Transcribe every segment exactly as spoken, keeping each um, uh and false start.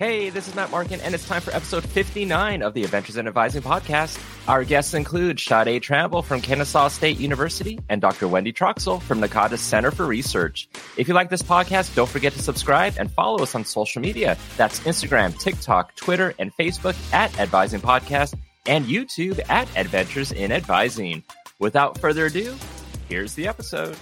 Hey, this is Matt Markin, and it's time for episode fifty-nine of the Adventures in Advising podcast. Our guests include Sadé Tramble from Kennesaw State University and Doctor Wendy Troxel from Nakata Center for Research. If you like this podcast, don't forget to subscribe and follow us on social media. That's Instagram, TikTok, Twitter, and Facebook at Advising Podcast, and YouTube at Adventures in Advising. Without further ado, here's the episode.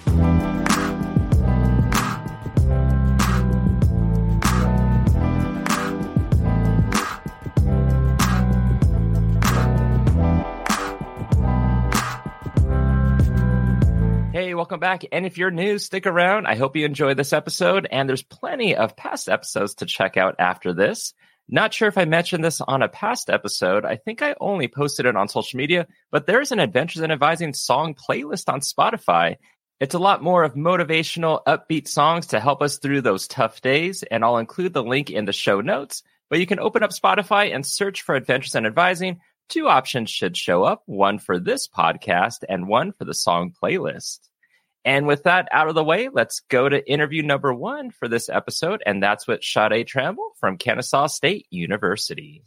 Hey, welcome back. And if you're new, stick around. I hope you enjoy this episode. And there's plenty of past episodes to check out after this. Not sure if I mentioned this on a past episode. I think I only posted it on social media, but there's an Adventures in Advising song playlist on Spotify. It's a lot more of motivational, upbeat songs to help us through those tough days. And I'll include the link in the show notes. But you can open up Spotify and search for Adventures in Advising. Two options should show up, one for this podcast and one for the song playlist. And with that out of the way, let's go to interview number one for this episode, and that's with Sadé Tramble from Kennesaw State University.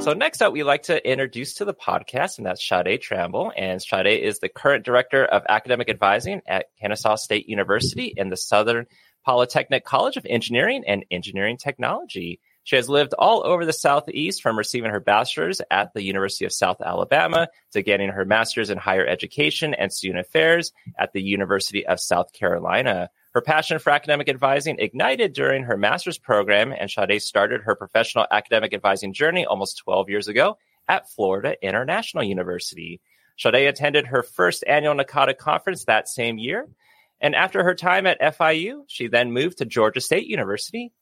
So next up, we like to introduce to the podcast, and that's Sadé Tramble. And Sadé is the current Director of Academic Advising at Kennesaw State University in the Southern Polytechnic College of Engineering and Engineering Technology. She has lived all over the Southeast, from receiving her bachelor's at the University of South Alabama to getting her master's in higher education and student affairs at the University of South Carolina. Her passion for academic advising ignited during her master's program, and Sadé started her professional academic advising journey almost twelve years ago at Florida International University. Sadé attended her first annual NACADA conference that same year, and after her time at F I U, she then moved to Georgia State University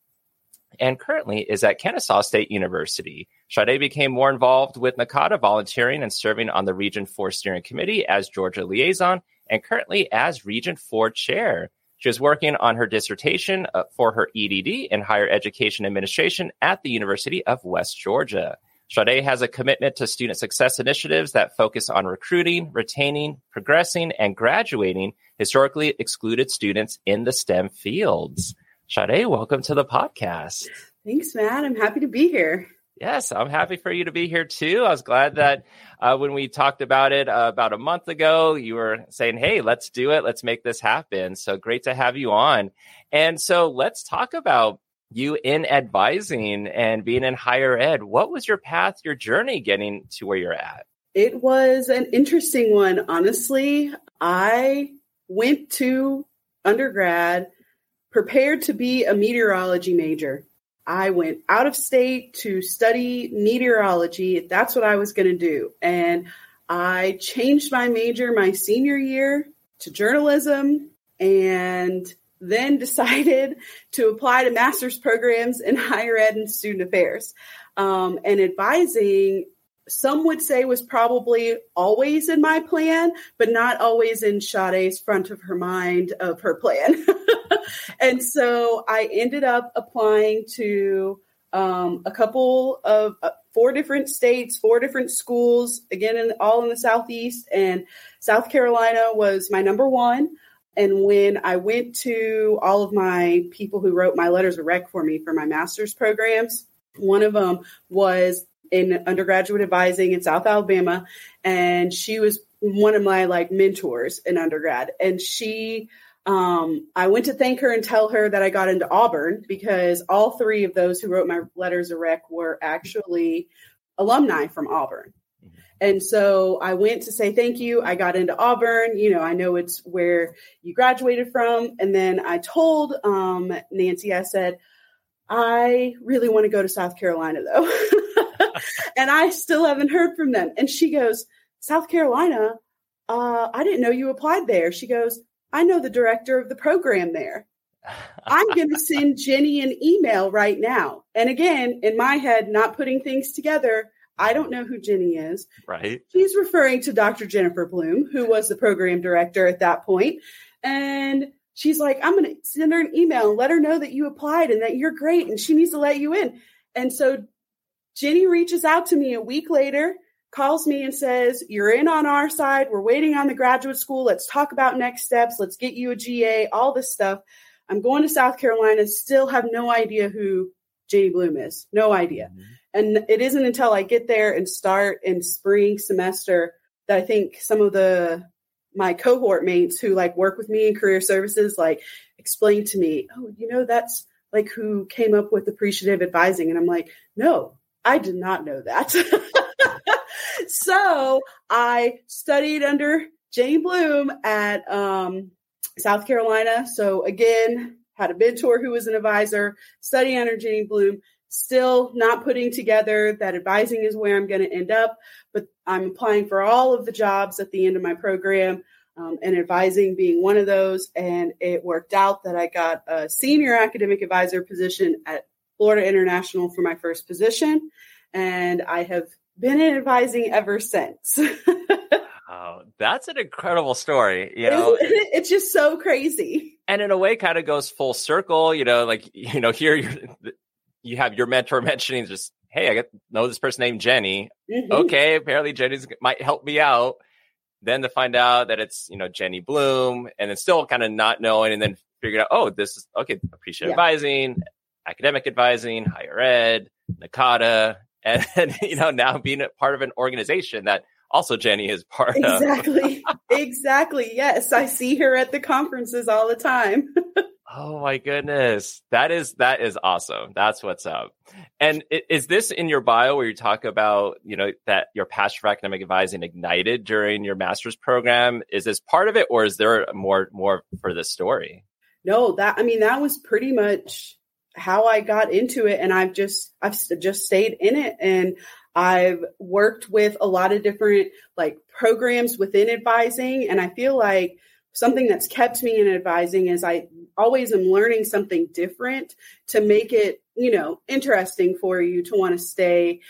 and currently is at Kennesaw State University. Sadé became more involved with NACADA, volunteering and serving on the Region four Steering Committee as Georgia Liaison, and currently as Region four Chair. She is working on her dissertation for her E D D in Higher Education Administration at the University of West Georgia. Sadé has a commitment to student success initiatives that focus on recruiting, retaining, progressing, and graduating historically excluded students in the STEM fields. Sadé, welcome to the podcast. Thanks, Matt. I'm happy to be here. Yes, I'm happy for you to be here, too. I was glad that uh, when we talked about it uh, about a month ago, you were saying, hey, let's do it. Let's make this happen. So great to have you on. And so let's talk about you in advising and being in higher ed. What was your path, your journey getting to where you're at? It was an interesting one, honestly. I went to undergrad prepared to be a meteorology major. I went out of state to study meteorology. That's what I was going to do. And I changed my major my senior year to journalism, and then decided to apply to master's programs in higher ed and student affairs. Um, and advising, some would say, was probably always in my plan, but not always in Sadé's front of her mind of her plan. And so I ended up applying to um, a couple of uh, four different states, four different schools, again, in, all in the Southeast. And South Carolina was my number one. And when I went to all of my people who wrote my letters of rec for me for my master's programs, one of them was in undergraduate advising in South Alabama. And she was one of my like mentors in undergrad. And she Um, I went to thank her and tell her that I got into Auburn, because all three of those who wrote my letters of rec were actually alumni from Auburn. And so I went to say, thank you. I got into Auburn. You know, I know it's where you graduated from. And then I told um, Nancy, I said, I really want to go to South Carolina, though. And I still haven't heard from them. And she goes, South Carolina, uh, I didn't know you applied there. She goes, I know the director of the program there. I'm going to send Jenny an email right now. And again, in my head, not putting things together, I don't know who Jenny is. Right. She's referring to Doctor Jennifer Bloom, who was the program director at that point. And she's like, I'm going to send her an email and let her know that you applied and that you're great and she needs to let you in. And so Jenny reaches out to me a week later calls me and says, you're in on our side. We're waiting on the graduate school. Let's talk about next steps. Let's get you a G A, all this stuff. I'm going to South Carolina, still have no idea who Jenny Bloom is. No idea. Mm-hmm. And it isn't until I get there and start in spring semester that I think some of the my cohort mates who like work with me in career services, like explain to me, oh, you know, that's like who came up with appreciative advising. And I'm like, no, I did not know that. So I studied under Jenny Bloom at um, South Carolina. So again, had a mentor who was an advisor, studying under Jenny Bloom, still not putting together that advising is where I'm going to end up, but I'm applying for all of the jobs at the end of my program, um, and advising being one of those. And it worked out that I got a senior academic advisor position at Florida International for my first position. And I have been in advising ever since. Oh, that's an incredible story. You know, it's, it's just so crazy. And in a way, kind of goes full circle, you know, like, you know, here you're, you have your mentor mentioning just, hey, I get know this person named Jenny. Mm-hmm. Okay. Apparently Jenny's might help me out. Then to find out that it's, you know, Jenny Bloom, and then still kind of not knowing, and then figured out, oh, this is okay. Appreciative yeah. advising, academic advising, higher ed, NACADA. And, you know, now being a part of an organization that also Jenny is part exactly. of. Exactly. Exactly. Yes. I see her at the conferences all the time. Oh my goodness. That is, that is awesome. That's what's up. And is this in your bio where you talk about, you know, that your passion for academic advising ignited during your master's program? Is this part of it, or is there more, more for this story? No, that, I mean, that was pretty much how I got into it. And I've just, I've just stayed in it. And I've worked with a lot of different like programs within advising. And I feel like something that's kept me in advising is I always am learning something different to make it, you know, interesting for you to want to stay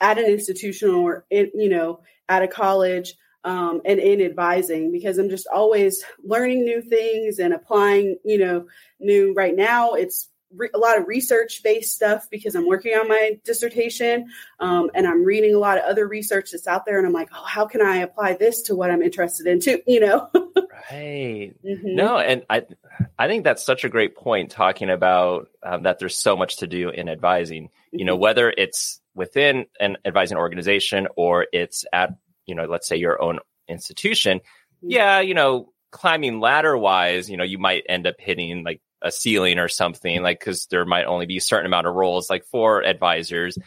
at an institution or, in, you know, at a college um, and in advising, because I'm just always learning new things and applying, you know, new right now. It's a lot of research-based stuff because I'm working on my dissertation um, and I'm reading a lot of other research that's out there. And I'm like, oh, how can I apply this to what I'm interested in too? You know? Right. Mm-hmm. No. And I, I think that's such a great point, talking about um, that there's so much to do in advising, mm-hmm. you know, whether it's within an advising organization or it's at, you know, let's say your own institution. Mm-hmm. Yeah. You know, climbing ladder wise, you know, you might end up hitting like a ceiling or something, like, because there might only be a certain amount of roles like for advisors.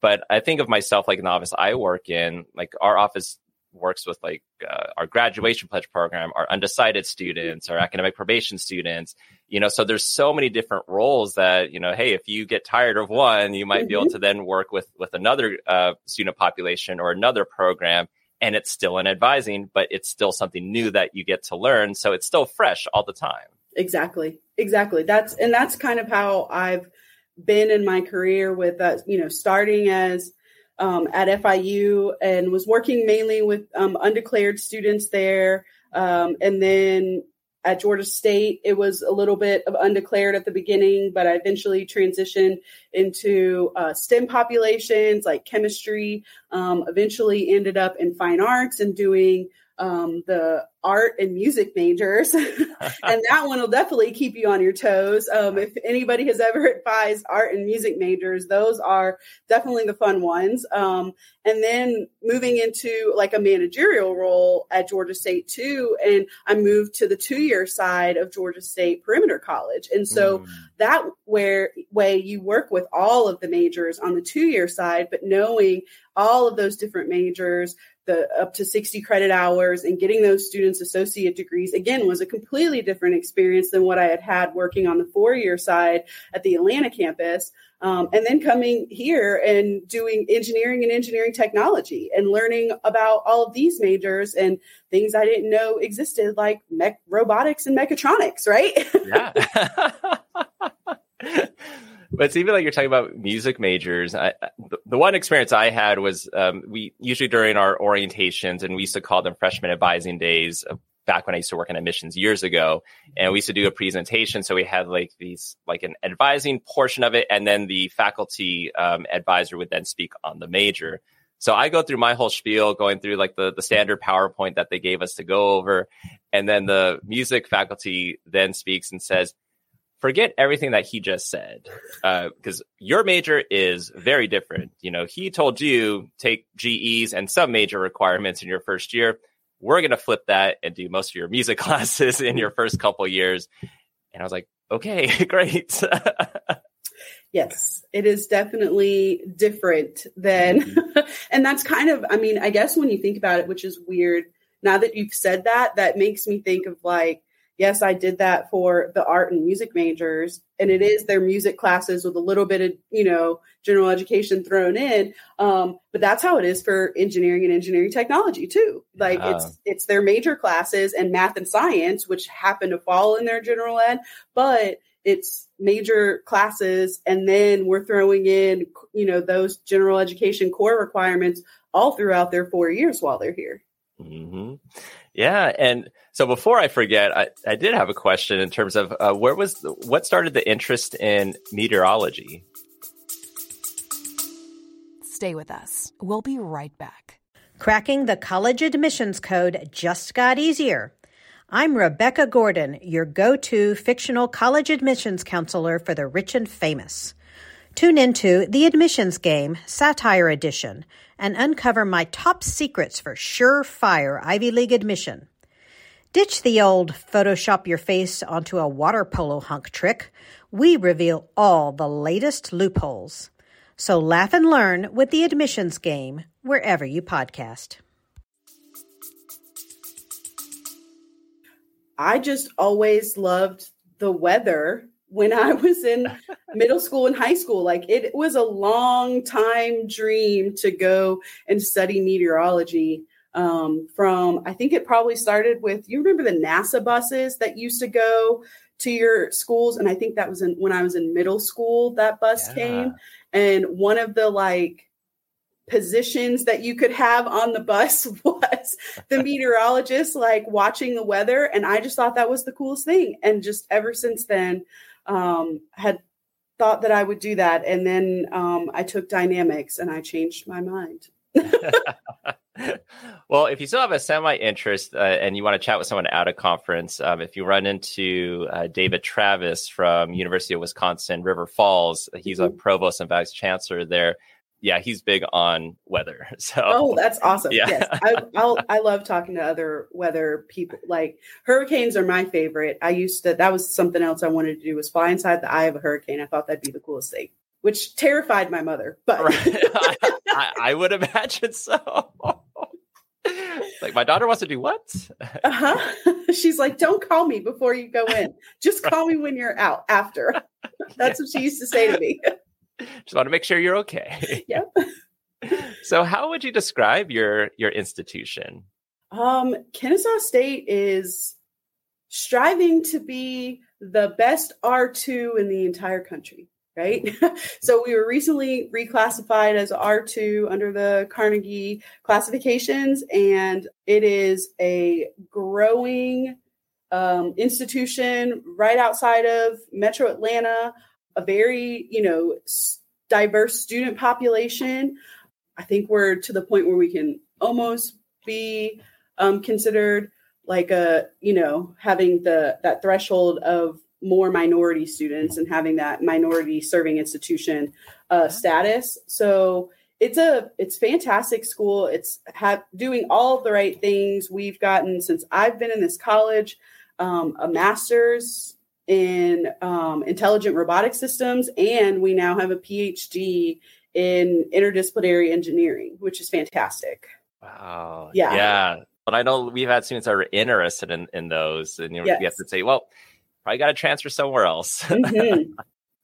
But I think of myself, like in the office I work in, like our office works with like uh, our graduation pledge program, our undecided students, our academic probation students, you know, so there's so many different roles that, you know, hey, if you get tired of one, you might mm-hmm. be able to then work with with another uh, student population or another program. And it's still in advising, but it's still something new that you get to learn. So it's still fresh all the time. Exactly. Exactly. That's, and that's kind of how I've been in my career with, uh, you know, starting as um, at F I U and was working mainly with um, undeclared students there. Um, and then at Georgia State, it was a little bit of undeclared at the beginning, but I eventually transitioned into uh, STEM populations like chemistry, um, eventually ended up in fine arts and doing Um, the art and music majors, and that one will definitely keep you on your toes. Um, if anybody has ever advised art and music majors, those are definitely the fun ones. Um, and then moving into like a managerial role at Georgia State too. And I moved to the two-year side of Georgia State Perimeter College. And so mm. that where way you work with all of the majors on the two-year side, but knowing all of those different majors, the up to sixty credit hours, and getting those students associate degrees, again, was a completely different experience than what I had had working on the four-year side at the Atlanta campus. Um, and then coming here and doing engineering and engineering technology and learning about all of these majors and things I didn't know existed, like me- robotics and mechatronics, right? Yeah. But it's even like you're talking about music majors. I, the, the one experience I had was um, we usually during our orientations, and we used to call them freshman advising days uh, back when I used to work in admissions years ago. And we used to do a presentation. So we had like these, like an advising portion of it. And then the faculty um, advisor would then speak on the major. So I go through my whole spiel going through like the, the standard PowerPoint that they gave us to go over. And then the music faculty then speaks and says, forget everything that he just said, because uh, your major is very different. You know, he told you take G Es and some major requirements in your first year. We're going to flip that and do most of your music classes in your first couple years. And I was like, okay, great. Yes, it is definitely different than, mm-hmm. and that's kind of, I mean, I guess when you think about it, which is weird, now that you've said that, that makes me think of like, yes, I did that for the art and music majors, and it is their music classes with a little bit of, you know, general education thrown in. Um, but that's how it is for engineering and engineering technology too. Like uh. it's, it's their major classes and math and science, which happen to fall in their general ed, but it's major classes. And then we're throwing in, you know, those general education core requirements all throughout their four years while they're here. Mm-hmm. Yeah. And so before I forget, I, I did have a question in terms of uh, where was the, what started the interest in meteorology? Stay with us. We'll be right back. Cracking the college admissions code just got easier. I'm Rebecca Gordon, your go-to fictional college admissions counselor for the rich and famous. Tune into The Admissions Game, Satire Edition, and uncover my top secrets for surefire Ivy League admission. Ditch the old Photoshop your face onto a water polo hunk trick. We reveal all the latest loopholes. So laugh and learn with The Admissions Game, wherever you podcast. I just always loved the weather. When I was in middle school and high school, like it was a long time dream to go and study meteorology. Um, from, I think it probably started with, you remember the NASA buses that used to go to your schools? And I think that was in, when I was in middle school, that bus yeah. came. And one of the like positions that you could have on the bus was the meteorologist, like watching the weather. And I just thought that was the coolest thing. And just ever since then, um, had thought that I would do that. And then, um, I took dynamics and I changed my mind. Well, if you still have a semi interest, uh, and you want to chat with someone at a conference, um, if you run into, uh, David Travis from University of Wisconsin, River Falls, he's mm-hmm. a provost and vice chancellor there. Yeah. He's big on weather. So, oh, that's awesome. Yeah. Yes. I, I'll, I love talking to other weather people. Like hurricanes are my favorite. I used to, that was something else I wanted to do was fly inside the eye of a hurricane. I thought that'd be the coolest thing, which terrified my mother, but right. I, I, I would imagine so. Like my daughter wants to do what? Uh-huh. She's like, don't call me before you go in. Just call me when you're out after. That's yeah. what she used to say to me. Just want to make sure you're okay. Yep. So how would you describe your, your institution? Um, Kennesaw State is striving to be the best R two in the entire country, right? So we were recently reclassified as R two under the Carnegie classifications, and it is a growing um, institution right outside of Metro Atlanta. A very, you know, diverse student population. I think we're to the point where we can almost be um, considered like a, you know, having the that threshold of more minority students and having that minority serving institution uh, status. So it's a it's fantastic school. It's ha- doing all the right things. We've gotten since I've been in this college um, a master's in um, intelligent robotic systems, and we now have a P H D in interdisciplinary engineering, which is fantastic. Wow. Yeah. Yeah. But I know we've had students that are interested in, in those, and you, yes. you have to say, well, probably got to transfer somewhere else. mm-hmm.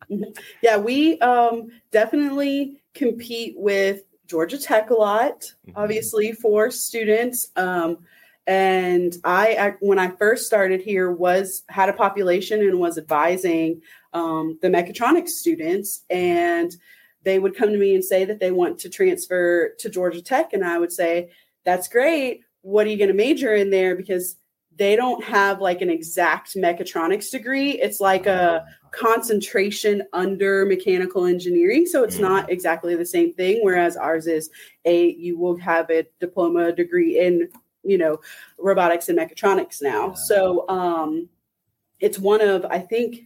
Mm-hmm. Yeah. We um, definitely compete with Georgia Tech a lot, mm-hmm. obviously, for students. Um And I, I, when I first started here, was had a population and was advising um, the mechatronics students, and they would come to me and say that they want to transfer to Georgia Tech, and I would say, "That's great. What are you going to major in there?" Because they don't have like an exact mechatronics degree. It's like a concentration under mechanical engineering. So it's not exactly the same thing. Whereas ours is a, you will have a diploma degree in, you know, robotics and mechatronics now. So um, it's one of, I think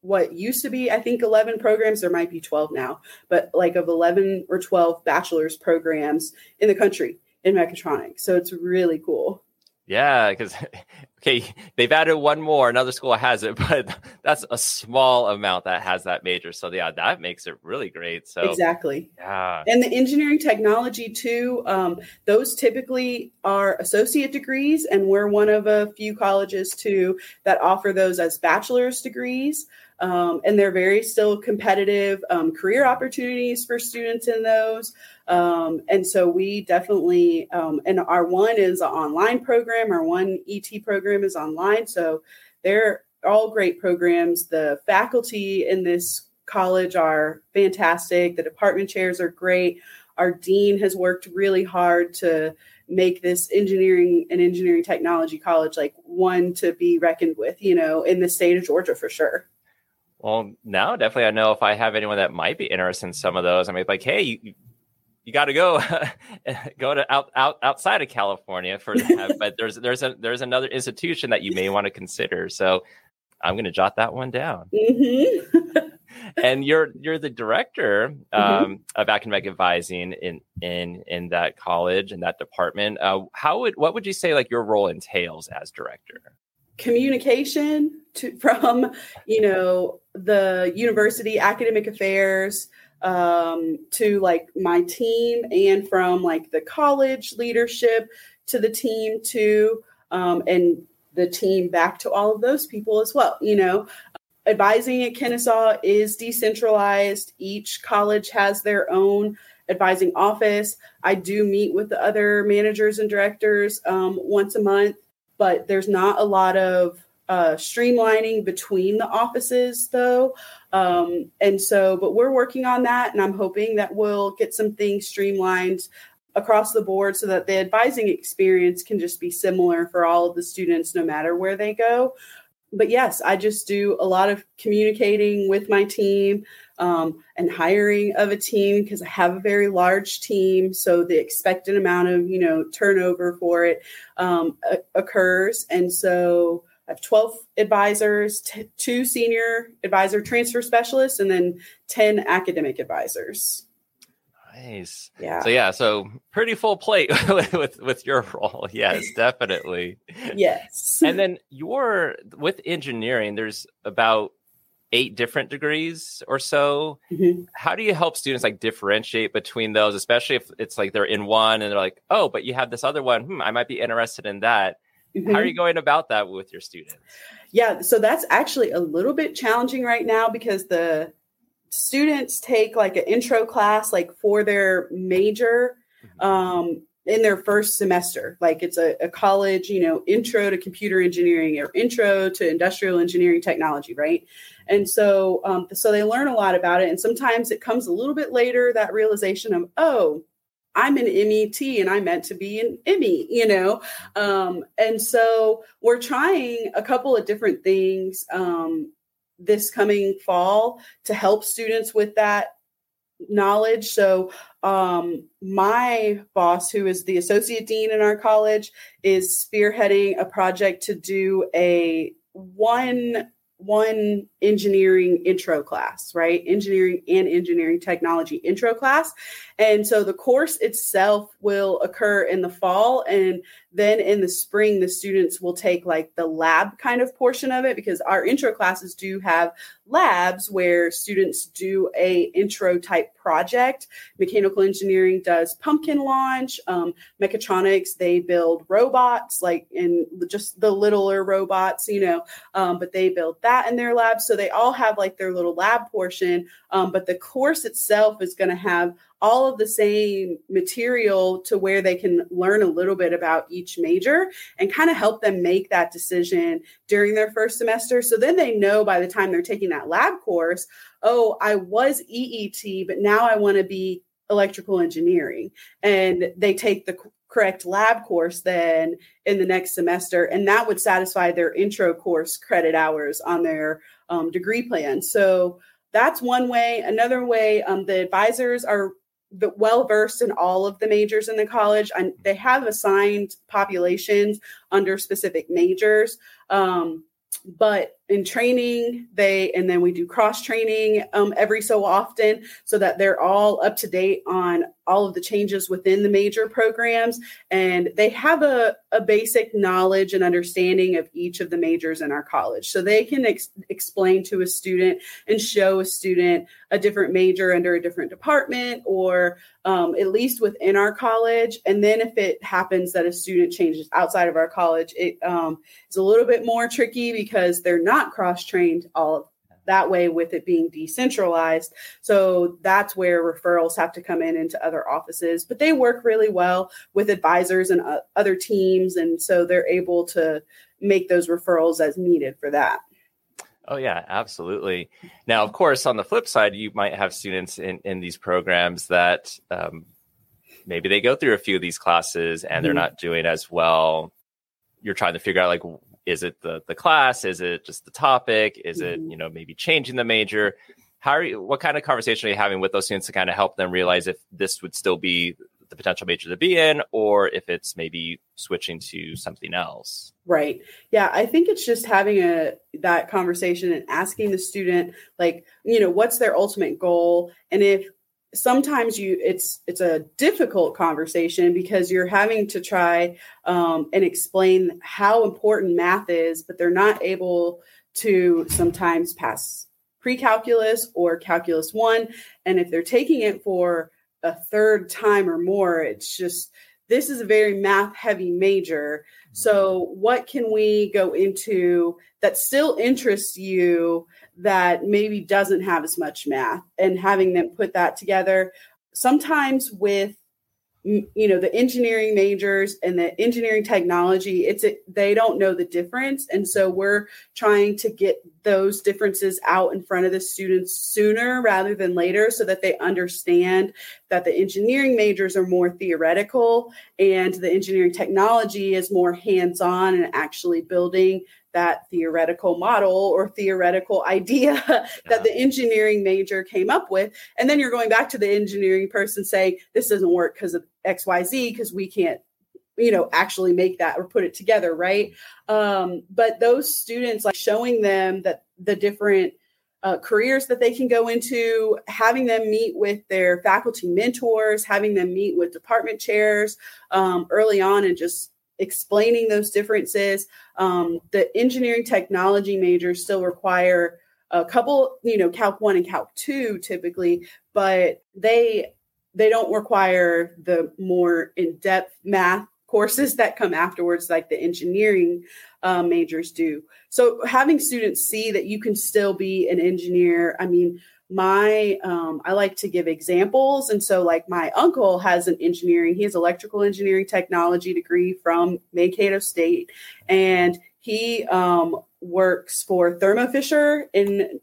what used to be, I think eleven programs, there might be twelve now, but like of eleven or twelve bachelor's programs in the country in mechatronics. So it's really cool. Yeah, because, okay, they've added one more. Another school has it, but that's a small amount that has that major. So, yeah, that makes it really great. So exactly. Yeah. And the engineering technology, too, um, those typically are associate degrees, and we're one of a few colleges, too, that offer those as bachelor's degrees. Um, and they're very still competitive um, career opportunities for students in those. Um, and so we definitely, um, and our one is an online program, our one E T program is online. So they're all great programs. The faculty in this college are fantastic. The department chairs are great. Our dean has worked really hard to make this engineering and engineering technology college like one to be reckoned with, you know, in the state of Georgia for sure. Well, now definitely I know if I have anyone that might be interested in some of those, I mean, like, hey, you, you got to go, go to out, out outside of California for that. But there's there's a, there's another institution that you may want to consider. So I'm going to jot that one down. Mm-hmm. And you're you're the director um, mm-hmm. of academic advising in in in that college and that department. Uh, how would what would you say like your role entails as director? Communication to, from, you know, the university academic affairs um, to like my team, and from like the college leadership to the team too, um, and the team back to all of those people as well. You know, advising at Kennesaw is decentralized. Each college has their own advising office. I do meet with the other managers and directors um, once a month. But there's not a lot of uh, streamlining between the offices, though. Um, and so, but we're working on that. And I'm hoping that we'll get some things streamlined across the board so that the advising experience can just be similar for all of the students, no matter where they go. But yes, I just do a lot of communicating with my team um, and hiring of a team, because I have a very large team. So the expected amount of, you know, turnover for it um, occurs. And so I have twelve advisors, t- two senior advisor transfer specialists, and then ten academic advisors. Nice. Yeah. So yeah. So pretty full plate with, with with your role. Yes, definitely. Yes. And then you're with engineering. There's about eight different degrees or so. Mm-hmm. How do you help students like differentiate between those, especially if it's like they're in one and they're like, oh, but you have this other one. Hmm, I might be interested in that. Mm-hmm. How are you going about that with your students? Yeah. So that's actually a little bit challenging right now, because the students take like an intro class, like for their major um, in their first semester. Like it's a, a college, you know, intro to computer engineering or intro to industrial engineering technology. Right. And so, um, so they learn a lot about it. And sometimes it comes a little bit later, that realization of, oh, I'm an M E T and I meant to be an M E, you know? Um, and so we're trying a couple of different things um, this coming fall to help students with that knowledge. So um, my boss, who is the associate dean in our college, is spearheading a project to do a one, one engineering intro class, right? Engineering and engineering technology intro class. And so the course itself will occur in the fall. And then in the spring, the students will take like the lab kind of portion of it, because our intro classes do have labs where students do a intro type project. Mechanical engineering does pumpkin launch, um, mechatronics, they build robots, like in just the littler robots, you know, um, but they build that in their lab. So they all have like their little lab portion. Um, but the course itself is going to have all of the same material to where they can learn a little bit about each major and kind of help them make that decision during their first semester. So then they know by the time they're taking that lab course, oh, I was E E T, but now I want to be electrical engineering. And they take the correct lab course then in the next semester. And that would satisfy their intro course credit hours on their um, degree plan. So that's one way. Another way, um, the advisors are well-versed in all of the majors in the college. And they have assigned populations under specific majors. Um, But in training, they and then we do cross training um, every so often so that they're all up to date on all of the changes within the major programs. And they have a, a basic knowledge and understanding of each of the majors in our college. So they can ex- explain to a student and show a student a different major under a different department or um, at least within our college. And then if it happens that a student changes outside of our college, it um, is a little bit more tricky because they're not cross-trained all that way with it being decentralized. So that's where referrals have to come in into other offices, but they work really well with advisors and uh, other teams. And so they're able to make those referrals as needed for that. Oh, yeah, absolutely. Now, of course, on the flip side, you might have students in, in these programs that um, maybe they go through a few of these classes and they're mm-hmm. not doing as well. You're trying to figure out, like, is it the, the class? Is it just the topic? Is mm-hmm. it, you know, maybe changing the major? How are you, what kind of conversation are you having with those students to kind of help them realize if this would still be the potential major to be in, or if it's maybe switching to something else? Right. Yeah. I think it's just having a, that conversation and asking the student, like, you know, what's their ultimate goal? And if sometimes you, it's, it's a difficult conversation because you're having to try um, and explain how important math is, but they're not able to sometimes pass pre-calculus or calculus one. And if they're taking it for a third time or more, it's just, this is a very math heavy major. So what can we go into that still interests you that maybe doesn't have as much math, and having them put that together sometimes with, you know, the engineering majors and the engineering technology, it's, a, they don't know the difference. And so we're trying to get those differences out in front of the students sooner rather than later so that they understand that the engineering majors are more theoretical and the engineering technology is more hands-on and actually building that theoretical model or theoretical idea yeah. that the engineering major came up with. And then you're going back to the engineering person saying, this doesn't work because of X, Y, Z, because we can't, you know, actually make that or put it together. Right. Um, but those students, like showing them that the different uh, careers that they can go into, having them meet with their faculty mentors, having them meet with department chairs um, early on and just explaining those differences. Um, the engineering technology majors still require a couple, you know, Calc one and Calc two typically, but they they don't require the more in-depth math courses that come afterwards, like the engineering uh, majors do. So having students see that you can still be an engineer. I mean, my um, I like to give examples. And so like my uncle has an engineering, he has electrical engineering technology degree from Mankato State. And he um, works for Thermo Fisher in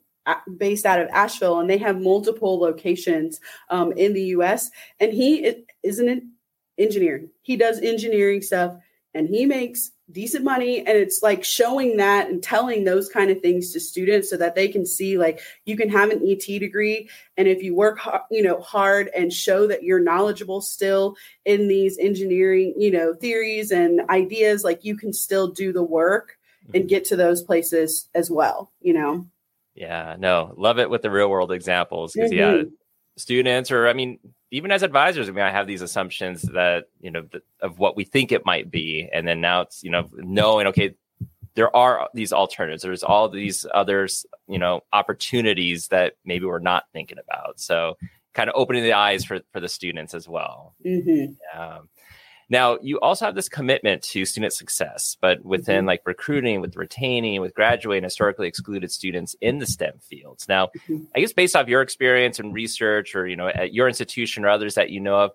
based out of Asheville, and they have multiple locations um, in the U S. And he is an engineer. He does engineering stuff and he makes decent money. And it's like showing that and telling those kind of things to students so that they can see, like, you can have an E T degree. And if you work, you know, hard and show that you're knowledgeable still in these engineering, you know, theories and ideas, like you can still do the work and get to those places as well, you know? Yeah, no, love it with the real world examples. Because mm-hmm. yeah, students or I mean, even as advisors, I mean, I have these assumptions that, you know, th- of what we think it might be. And then now it's, you know, knowing, OK, there are these alternatives. There's all these others, you know, opportunities that maybe we're not thinking about. So kind of opening the eyes for, for the students as well. Mm-hmm. Um, now, you also have this commitment to student success, but within mm-hmm. like recruiting, with retaining, with graduating historically excluded students in the STEM fields. Now, mm-hmm. I guess based off your experience and research or, you know, at your institution or others that you know of,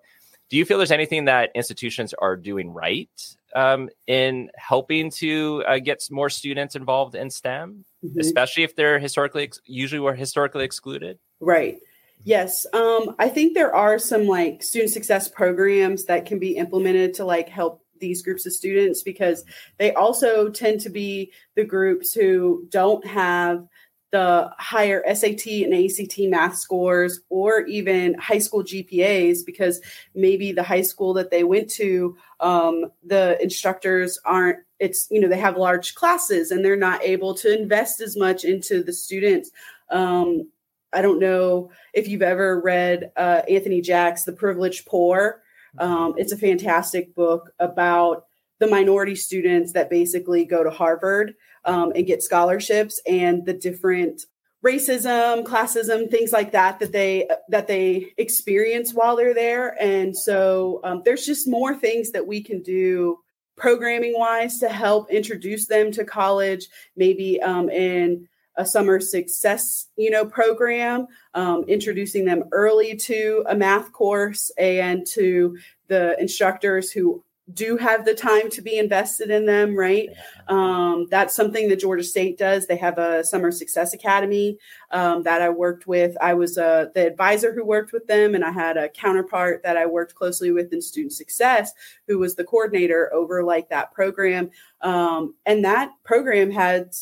do you feel there's anything that institutions are doing right um, in helping to uh, get more students involved in STEM, mm-hmm. especially if they're historically, ex- usually were historically excluded? Right. Yes. Um, I think there are some like student success programs that can be implemented to like help these groups of students, because they also tend to be the groups who don't have the higher S A T and A C T math scores, or even high school G P As, because maybe the high school that they went to, um, the instructors aren't, it's, you know, they have large classes and they're not able to invest as much into the students. Um, I don't know if you've ever read uh, Anthony Jack's The Privileged Poor. Um, it's a fantastic book about the minority students that basically go to Harvard um, and get scholarships, and the different racism, classism, things like that, that they that they experience while they're there. And so um, there's just more things that we can do programming wise to help introduce them to college, maybe um, in a summer success, you know, program, um, introducing them early to a math course and to the instructors who do have the time to be invested in them, right? Um, that's something that Georgia State does. They have a Summer Success Academy um, that I worked with. I was uh, the advisor who worked with them, and I had a counterpart that I worked closely with in student success, who was the coordinator over like that program. Um, and that program had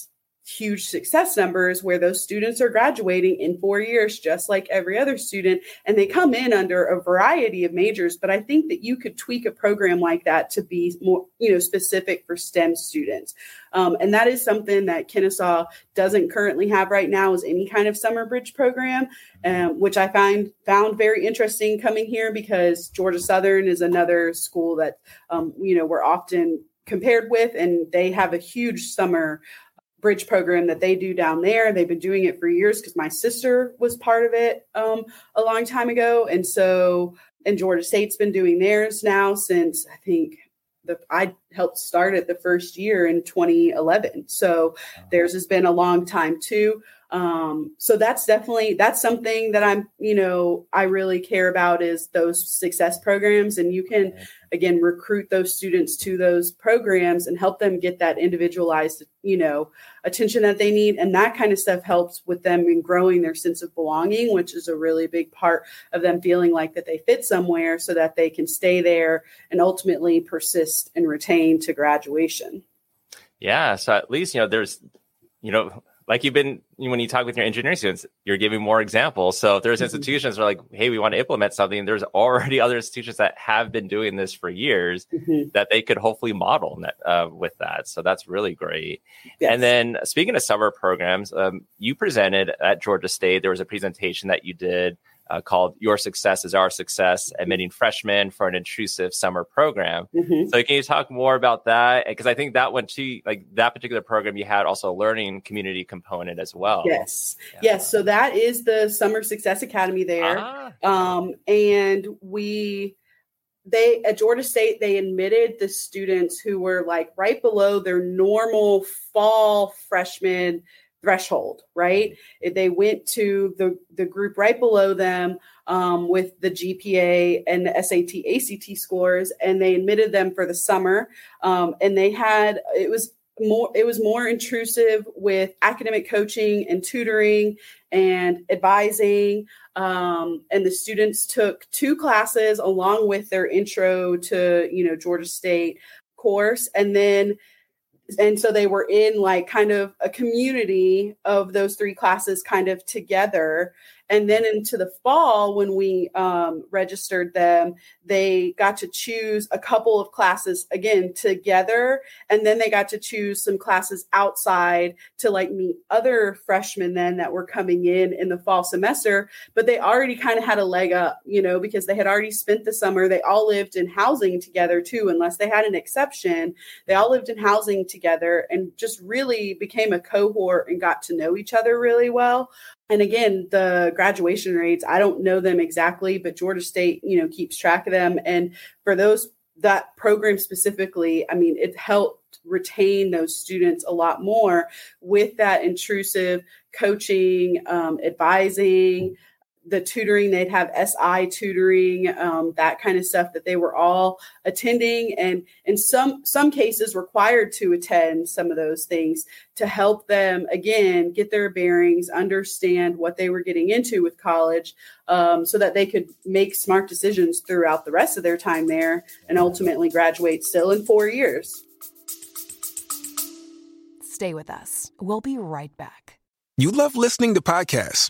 huge success numbers, where those students are graduating in four years, just like every other student. And they come in under a variety of majors. But I think that you could tweak a program like that to be more, you know, specific for STEM students. Um, and that is something that Kennesaw doesn't currently have right now, is any kind of summer bridge program, um, which I find found very interesting coming here, because Georgia Southern is another school that, um, you know, we're often compared with, and they have a huge summer bridge program that they do down there. They've been doing it for years, because my sister was part of it um, a long time ago. And so, and Georgia State's been doing theirs now since, I think the, I helped start it the first year in twenty eleven. So theirs has been a long time too. Um, so that's definitely, that's something that I'm, you know, I really care about, is those success programs. And you can, again, recruit those students to those programs and help them get that individualized, you know, attention that they need. And that kind of stuff helps with them in growing their sense of belonging, which is a really big part of them feeling like that they fit somewhere, so that they can stay there and ultimately persist and retain to graduation. Yeah. So at least, you know, there's, you know, like you've been, when you talk with your engineering students, you're giving more examples. So if there's mm-hmm. institutions that are like, hey, we want to implement something, there's already other institutions that have been doing this for years mm-hmm. that they could hopefully model that, uh, with that. So that's really great. Yes. And then speaking of summer programs, um, you presented at Georgia State. There was a presentation that you did uh, called Your Success is Our Success, Admitting Freshmen for an Intrusive Summer Program. Mm-hmm. So can you talk more about that? Because I think that one too, like that particular program, you had also a learning community component as well. Yes. Yeah. Yes. So that is the Summer Success Academy there. Ah. Um, and we, they, at Georgia State, they admitted the students who were like right below their normal fall freshman threshold, right? They went to the, the group right below them um, with the G P A and the S A T, A C T scores, and they admitted them for the summer. Um, and they had, it was more, it was more intrusive with academic coaching and tutoring and advising. Um, and the students took two classes along with their intro to, you know, Georgia State course. And then And so they were in like kind of a community of those three classes kind of together. And then into the fall, when we um, registered them, they got to choose a couple of classes again together. And then they got to choose some classes outside to like meet other freshmen then that were coming in in the fall semester. But they already kind of had a leg up, you know, because they had already spent the summer. They all lived in housing together too, unless they had an exception. They all lived in housing together and just really became a cohort and got to know each other really well. And again, the graduation rates, I don't know them exactly, but Georgia State, you know, keeps track of them. And for those, that program specifically, I mean, it helped retain those students a lot more with that intrusive coaching, um, advising, the tutoring, they'd have S I tutoring, um, that kind of stuff that they were all attending, and in some some cases required to attend some of those things to help them, again, get their bearings, understand what they were getting into with college, um, so that they could make smart decisions throughout the rest of their time there and ultimately graduate still in four years. Stay with us. We'll be right back. You love listening to podcasts,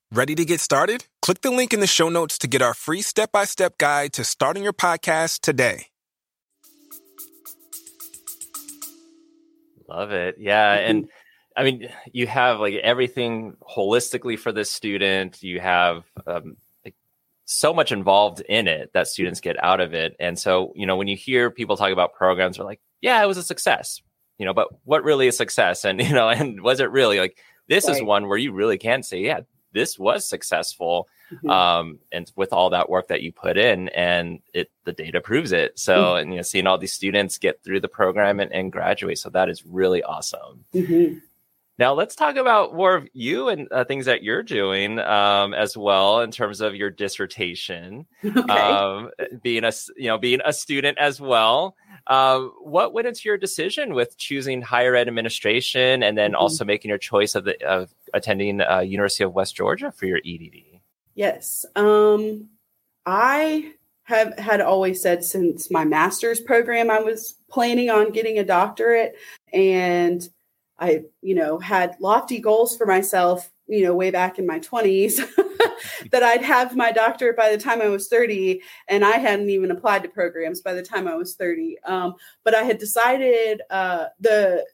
Ready to get started? Click the link in the show notes to get our free step-by-step guide to starting your podcast today. Love it. Yeah. And I mean, you have like everything holistically for this student. You have um, like, so much involved in it that students get out of it. And so, you know, when you hear people talk about programs, they're like, yeah, it was a success, you know, but what really is success? And, you know, and was it really like, this right. is one where you really can say, yeah, this was successful, mm-hmm. um, and with all that work that you put in, and it the data proves it. So, mm-hmm. and you know, seeing all these students get through the program and, and graduate, so that is really awesome. Mm-hmm. Now, let's talk about more of you and uh, things that you're doing um, as well in terms of your dissertation, okay. um, being a you know being a student as well. Um, what went into your decision with choosing higher ed administration, and then mm-hmm. also making your choice of the of attending uh, University of West Georgia for your E D D? Yes, um, I have had always said since my master's program I was planning on getting a doctorate, and I, you know, had lofty goals for myself, you know, way back in my twenties. That I'd have my doctorate by the time I was thirty, and I hadn't even applied to programs by the time I was thirty. Um, but I had decided uh, the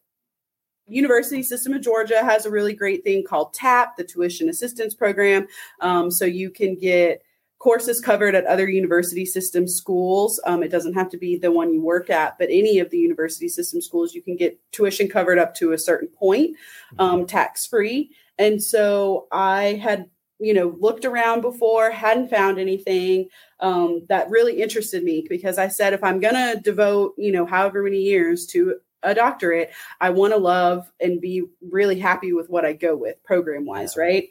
University System of Georgia has a really great thing called T A P, the Tuition Assistance Program. Um, so you can get courses covered at other university system schools. Um, it doesn't have to be the one you work at, but any of the university system schools, you can get tuition covered up to a certain point, um, tax-free. And so I had you know, looked around before, hadn't found anything um, that really interested me, because I said, if I'm going to devote, you know, however many years to a doctorate, I want to love and be really happy with what I go with program wise. Right.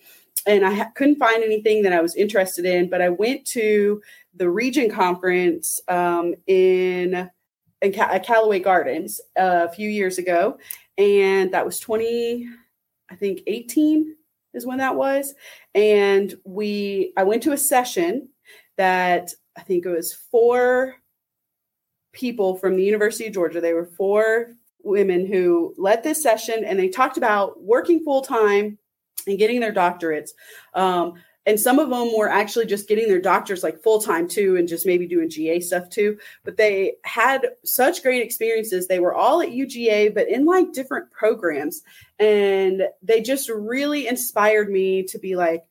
And I ha- couldn't find anything that I was interested in, but I went to the region conference um, in, in Cal- Callaway Gardens uh, a few years ago. And that was twenty, I think eighteen is when that was. And we, I went to a session that I think it was four people from the University of Georgia. They were four women who led this session, and they talked about working full time and getting their doctorates. Um, and some of them were actually just getting their doctors like full time too, and just maybe doing G A stuff too. But they had such great experiences. They were all at U G A, but in like different programs. And they just really inspired me to be like,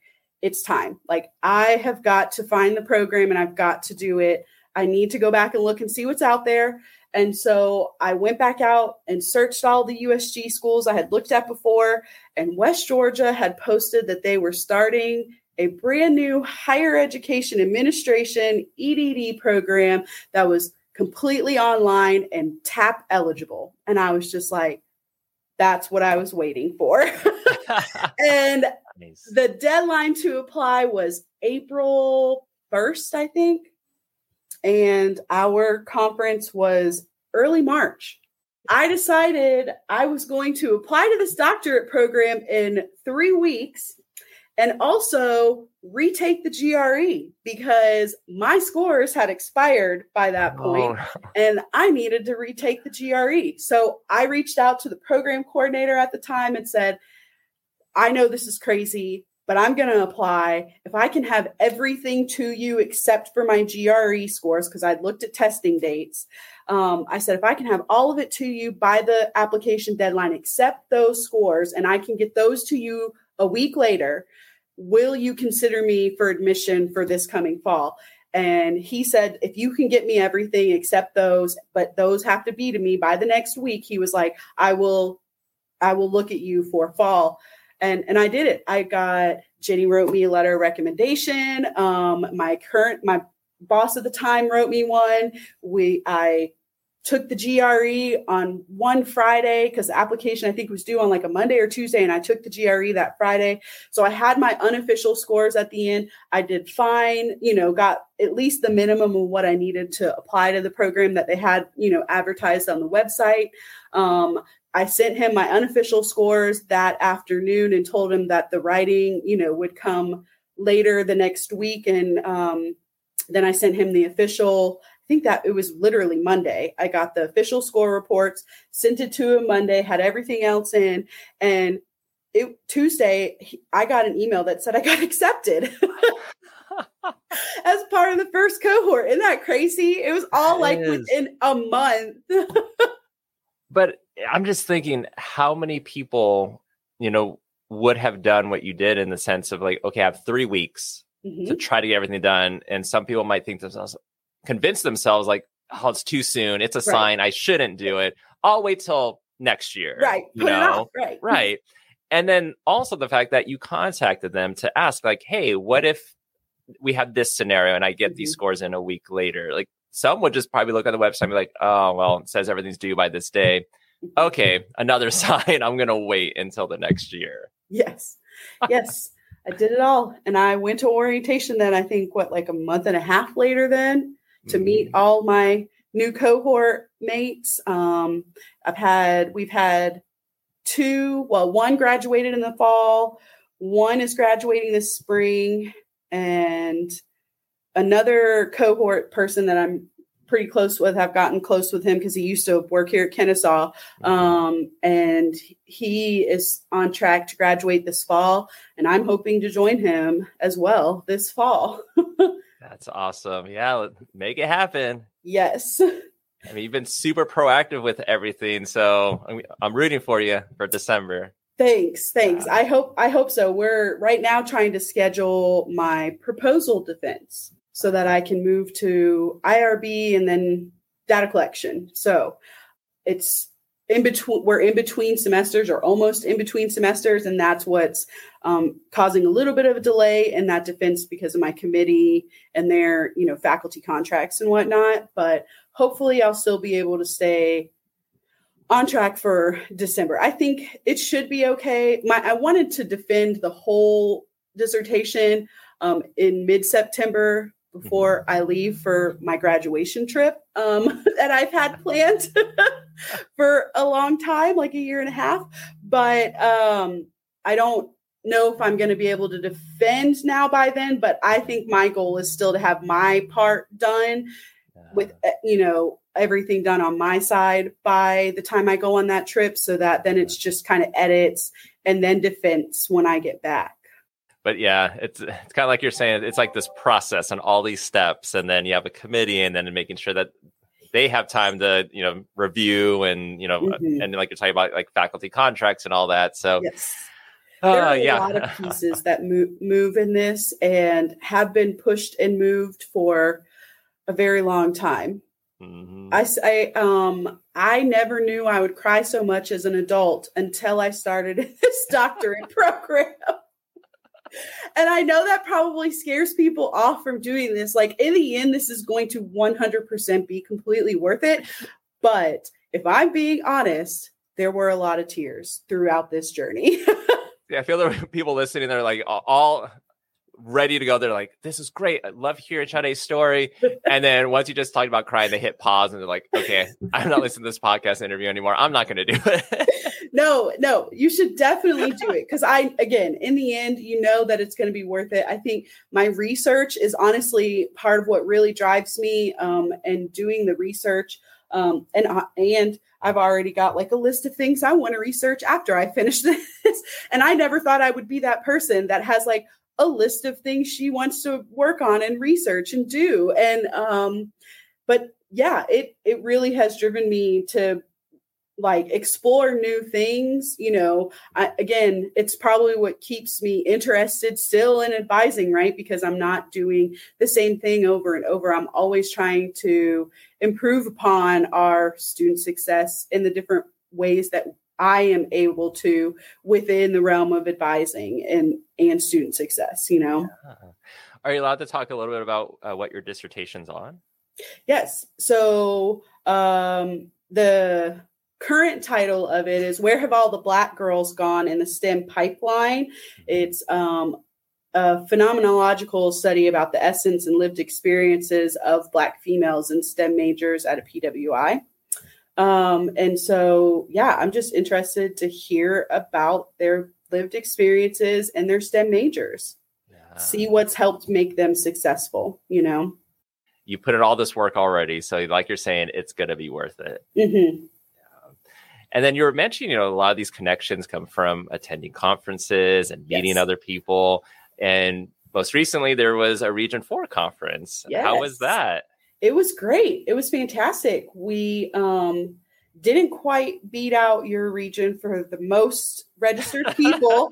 it's time. Like, I have got to find the program and I've got to do it. I need to go back and look and see what's out there. And so I went back out and searched all the U S G schools I had looked at before. And West Georgia had posted that they were starting a brand new higher education administration E D D program that was completely online and T A P eligible. And I was just like, that's what I was waiting for. And nice. The deadline to apply was April first, I think. And our conference was early March. I decided I was going to apply to this doctorate program in three weeks and also retake the G R E, because my scores had expired by that point, oh. and I needed to retake the G R E. So I reached out to the program coordinator at the time and said, I know this is crazy, but I'm going to apply. If I can have everything to you except for my G R E scores, because I looked at testing dates, um, I said, if I can have all of it to you by the application deadline except those scores, and I can get those to you a week later, will you consider me for admission for this coming fall? And he said, if you can get me everything except those, but those have to be to me by the next week, he was like, I will, I will look at you for fall. And, and I did it. I got, Jenny wrote me a letter of recommendation. Um, my current, my boss at the time wrote me one. We, I took the G R E on one Friday because the application I think was due on like a Monday or Tuesday. And I took the G R E that Friday. So I had my unofficial scores at the end. I did fine, you know, got at least the minimum of what I needed to apply to the program that they had, you know, advertised on the website. Um, I sent him my unofficial scores that afternoon and told him that the writing, you know, would come later the next week. And um, then I sent him the official, I think that it was literally Monday. I got the official score reports, sent it to him Monday, had everything else in. And it, Tuesday, he, I got an email that said I got accepted as part of the first cohort. Isn't that crazy? It was all like within a month. But I'm just thinking how many people, you know, would have done what you did in the sense of like, okay, I have three weeks mm-hmm. to try to get everything done. And some people might think to themselves, convince themselves like, oh, it's too soon. It's a right. sign. I shouldn't do it. I'll wait till next year. Right. You know? Right. Right. And then also the fact that you contacted them to ask like, hey, what if we have this scenario and I get mm-hmm. these scores in a week later? Like some would just probably look at the website and be like, oh, well, it says everything's due by this day. Okay, another sign. I'm going to wait until the next year. Yes. Yes. I did it all. And I went to orientation then I think what, like a month and a half later then to mm-hmm. meet all my new cohort mates. Um, I've had, we've had two, well, one graduated in the fall. One is graduating this spring and another cohort person that I'm pretty close with. I've gotten close with him because he used to work here at Kennesaw. Um, and he is on track to graduate this fall. And I'm hoping to join him as well this fall. That's awesome. Yeah. Make it happen. Yes. I mean, you've been super proactive with everything. So I'm, I'm rooting for you for December. Thanks. Thanks. Wow. I hope, I hope so. We're right now trying to schedule my proposal defense so that I can move to I R B and then data collection. So it's in between, we're in between semesters or almost in between semesters. And that's what's um, causing a little bit of a delay in that defense because of my committee and their, you know, faculty contracts and whatnot. But hopefully I'll still be able to stay on track for December. I think it should be okay. My, I wanted to defend the whole dissertation um, in mid-September before I leave for my graduation trip um, that I've had planned for a long time, like a year and a half. But um, I don't know if I'm going to be able to defend now by then, but I think my goal is still to have my part done with, you know, everything done on my side by the time I go on that trip so that then it's just kind of edits and then defense when I get back. But yeah, it's it's kind of like you're saying, it's like this process and all these steps. And then you have a committee and then making sure that they have time to, you know, review and, you know, mm-hmm. and like you're talking about like faculty contracts and all that. So yes. uh, there are a yeah. lot of pieces that move, move in this and have been pushed and moved for a very long time. Mm-hmm. I, I, um, I never knew I would cry so much as an adult until I started this doctorate program. And I know that probably scares people off from doing this. Like in the end, this is going to one hundred percent be completely worth it. But if I'm being honest, there were a lot of tears throughout this journey. Yeah, I feel there were people listening. They're like all ready to go. They're like, this is great. I love hearing Sade's story. And then once you just talked about crying, they hit pause and they're like, okay, I'm not listening to this podcast interview anymore. I'm not going to do it. No, no, you should definitely do it. Cause I, again, in the end, you know that it's going to be worth it. I think my research is honestly part of what really drives me um, and doing the research. Um, and, uh, and I've already got like a list of things I want to research after I finish this. And I never thought I would be that person that has like a list of things she wants to work on and research and do. And, um, but yeah, it, it really has driven me to like explore new things. You know, I, again, it's probably what keeps me interested still in advising, right? Because I'm not doing the same thing over and over. I'm always trying to improve upon our student success in the different ways that I am able to within the realm of advising and, and student success, you know. Yeah. Are you allowed to talk a little bit about uh, what your dissertation's on? Yes. So um, the current title of it is Where Have All the Black Girls Gone in the STEM Pipeline? It's um, a phenomenological study about the essence and lived experiences of Black females in STEM majors at a P W I. Um, and so, yeah, I'm just interested to hear about their lived experiences and their STEM majors, yeah. See what's helped make them successful, you know. You put in all this work already. So like you're saying, it's going to be worth it. Mm-hmm. Um, and then you were mentioning, you know, a lot of these connections come from attending conferences and meeting yes. other people. And most recently, there was a Region four conference. Yes. How was that? It was great. It was fantastic. We um, didn't quite beat out your region for the most registered people.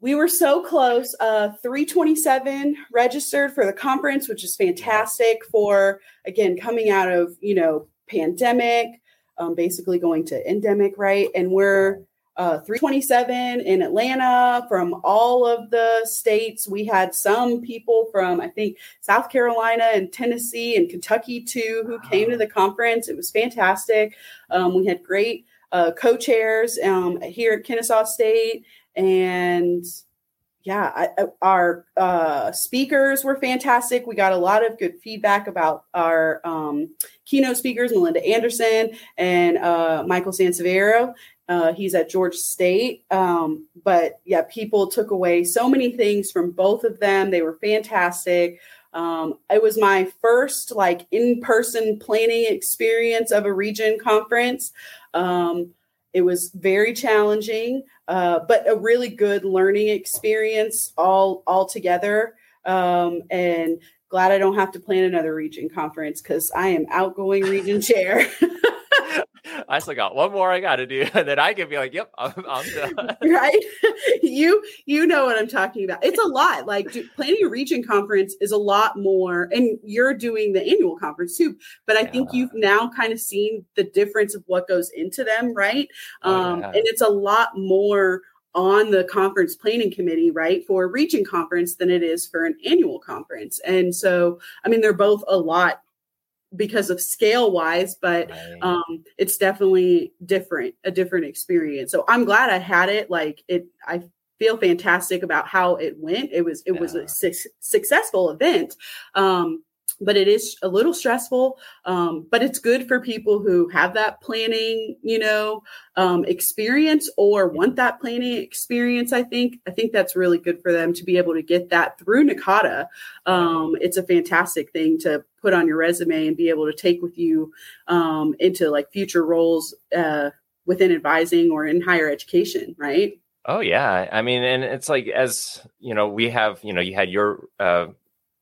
We were so close, uh, three twenty-seven registered for the conference, which is fantastic for, again, coming out of, you know, pandemic, um, basically going to endemic, right? And we're uh, three twenty-seven in Atlanta from all of the states. We had some people from, I think, South Carolina and Tennessee and Kentucky, too, who wow. came to the conference. It was fantastic. Um, we had great uh, co-chairs um, here at Kennesaw State. And yeah, I, our uh, speakers were fantastic. We got a lot of good feedback about our um, keynote speakers, Melinda Anderson and uh, Michael Sanseviero. Uh, he's at Georgia State. Um, but yeah, people took away so many things from both of them. They were fantastic. Um, it was my first like in-person planning experience of a region conference. Um, It was very challenging, uh, but a really good learning experience all, all together. Um, and glad I don't have to plan another region conference because I am outgoing region chair. I still got one more I got to do. And then I can be like, yep, I'm, I'm done. Right? You you know what I'm talking about. It's a lot. Like do, planning a region conference is a lot more. And you're doing the annual conference too. But I yeah. think you've now kind of seen the difference of what goes into them, right? Um, yeah. And it's a lot more on the conference planning committee, right, for a region conference than it is for an annual conference. And so, I mean, they're both a lot because of scale wise, but right. um, it's definitely different, a different experience. So I'm glad I had it. Like it, I feel fantastic about how it went. It was, it yeah. was a su- successful event. Um, but it is a little stressful, um, but it's good for people who have that planning, you know, um, experience or want that planning experience. I think, I think that's really good for them to be able to get that through NACADA. Um, it's a fantastic thing to put on your resume and be able to take with you um, into like future roles uh, within advising or in higher education, right? Oh yeah. I mean, and it's like, as you know, we have, you know, you had your, uh,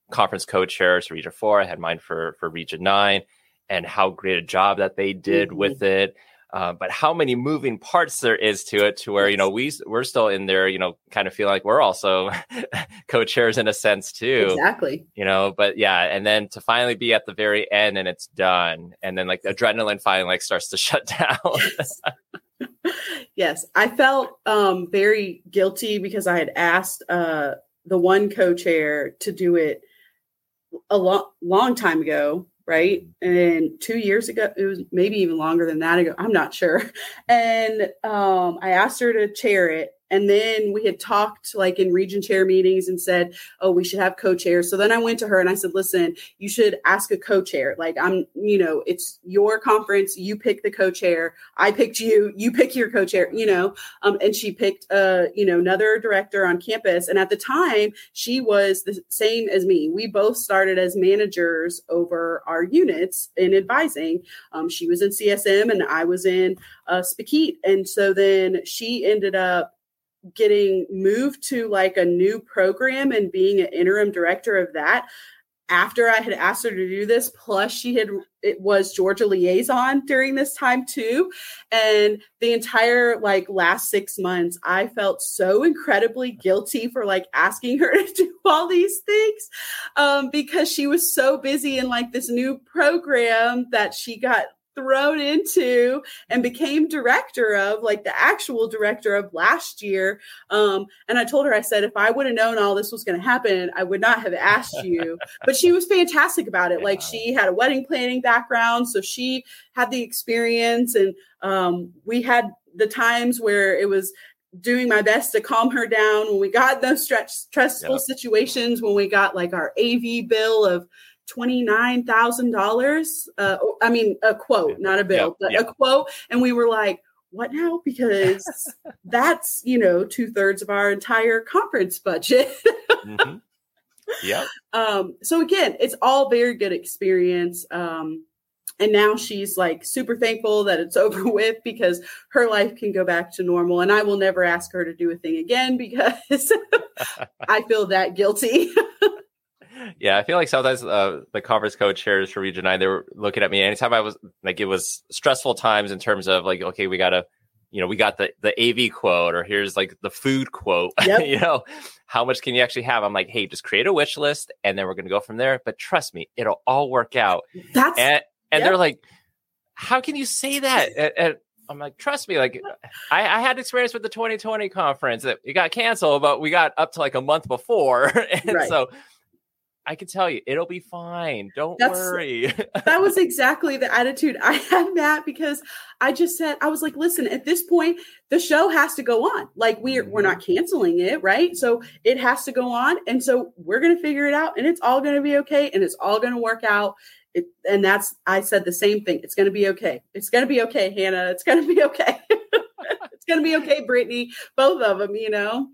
conference co-chairs for Region four. I had mine for, for Region nine, and how great a job that they did mm-hmm. with it. Uh, but how many moving parts there is to it to where, you know, we, we're still in there, you know, kind of feel like we're also co-chairs in a sense too. Exactly. You know, but yeah. And then to finally be at the very end and it's done. And then like the adrenaline finally like starts to shut down. Yes. Yes. I felt um, very guilty because I had asked uh, the one co-chair to do it a long, long time ago, right? And two years ago, it was maybe even longer than that ago. I'm not sure. And um, I asked her to chair it. And then we had talked like in region chair meetings and said, oh, we should have co-chairs. So then I went to her and I said, listen, you should ask a co-chair. Like I'm, you know, it's your conference. You pick the co-chair. I picked you, you pick your co-chair, you know? Um, and she picked, uh, you know, another director on campus. And at the time she was the same as me. We both started as managers over our units in advising. Um, she was in C S M and I was in uh, Spakete. And so then she ended up getting moved to like a new program and being an interim director of that. after I had asked her to do this, plus she had, it was Georgia liaison during this time too. And the entire like last six months, I felt so incredibly guilty for like asking her to do all these things um, because she was so busy in like this new program that she got thrown into and became director of, like the actual director of last year. Um, and I told her, I said, if I would have known all this was going to happen, I would not have asked you, but she was fantastic about it. Like she had a wedding planning background, so she had the experience, and um, we had the times where it was doing my best to calm her down when we got those stretch, stressful yep. situations, when we got like our A V bill of twenty-nine thousand dollars. Uh, I mean, a quote, not a bill, yeah, but yeah. a quote. And we were like, what now? Because that's, you know, two thirds of our entire conference budget. mm-hmm. Yeah. Um, so again, it's all very good experience. Um, and now she's like super thankful that it's over with because her life can go back to normal. And I will never ask her to do a thing again because I feel that guilty. Yeah, I feel like sometimes uh, the conference co-chairs for Region nine, they were looking at me anytime I was like, it was stressful times in terms of like, okay, we got to, you know, we got the, the A V quote, or here's like the food quote, yep. you know, how much can you actually have? I'm like, hey, just create a wish list and then we're going to go from there. But trust me, it'll all work out. That's, and and yep. they're like, how can you say that? And, and I'm like, trust me, like I, I had experience with the twenty twenty conference that it got canceled, but we got up to like a month before. And right. so I can tell you, it'll be fine. Don't That's, worry. That was exactly the attitude I had, Matt, because I just said, I was like, listen, at this point, the show has to go on. Like we're, we're not canceling it. Right. So it has to go on. And so we're going to figure it out, and it's all going to be okay. And it's all going to work out. It, and that's, I said the same thing. It's going to be okay. It's going to be okay, Hannah. It's going to be okay. It's going to be okay, Brittany, both of them, you know?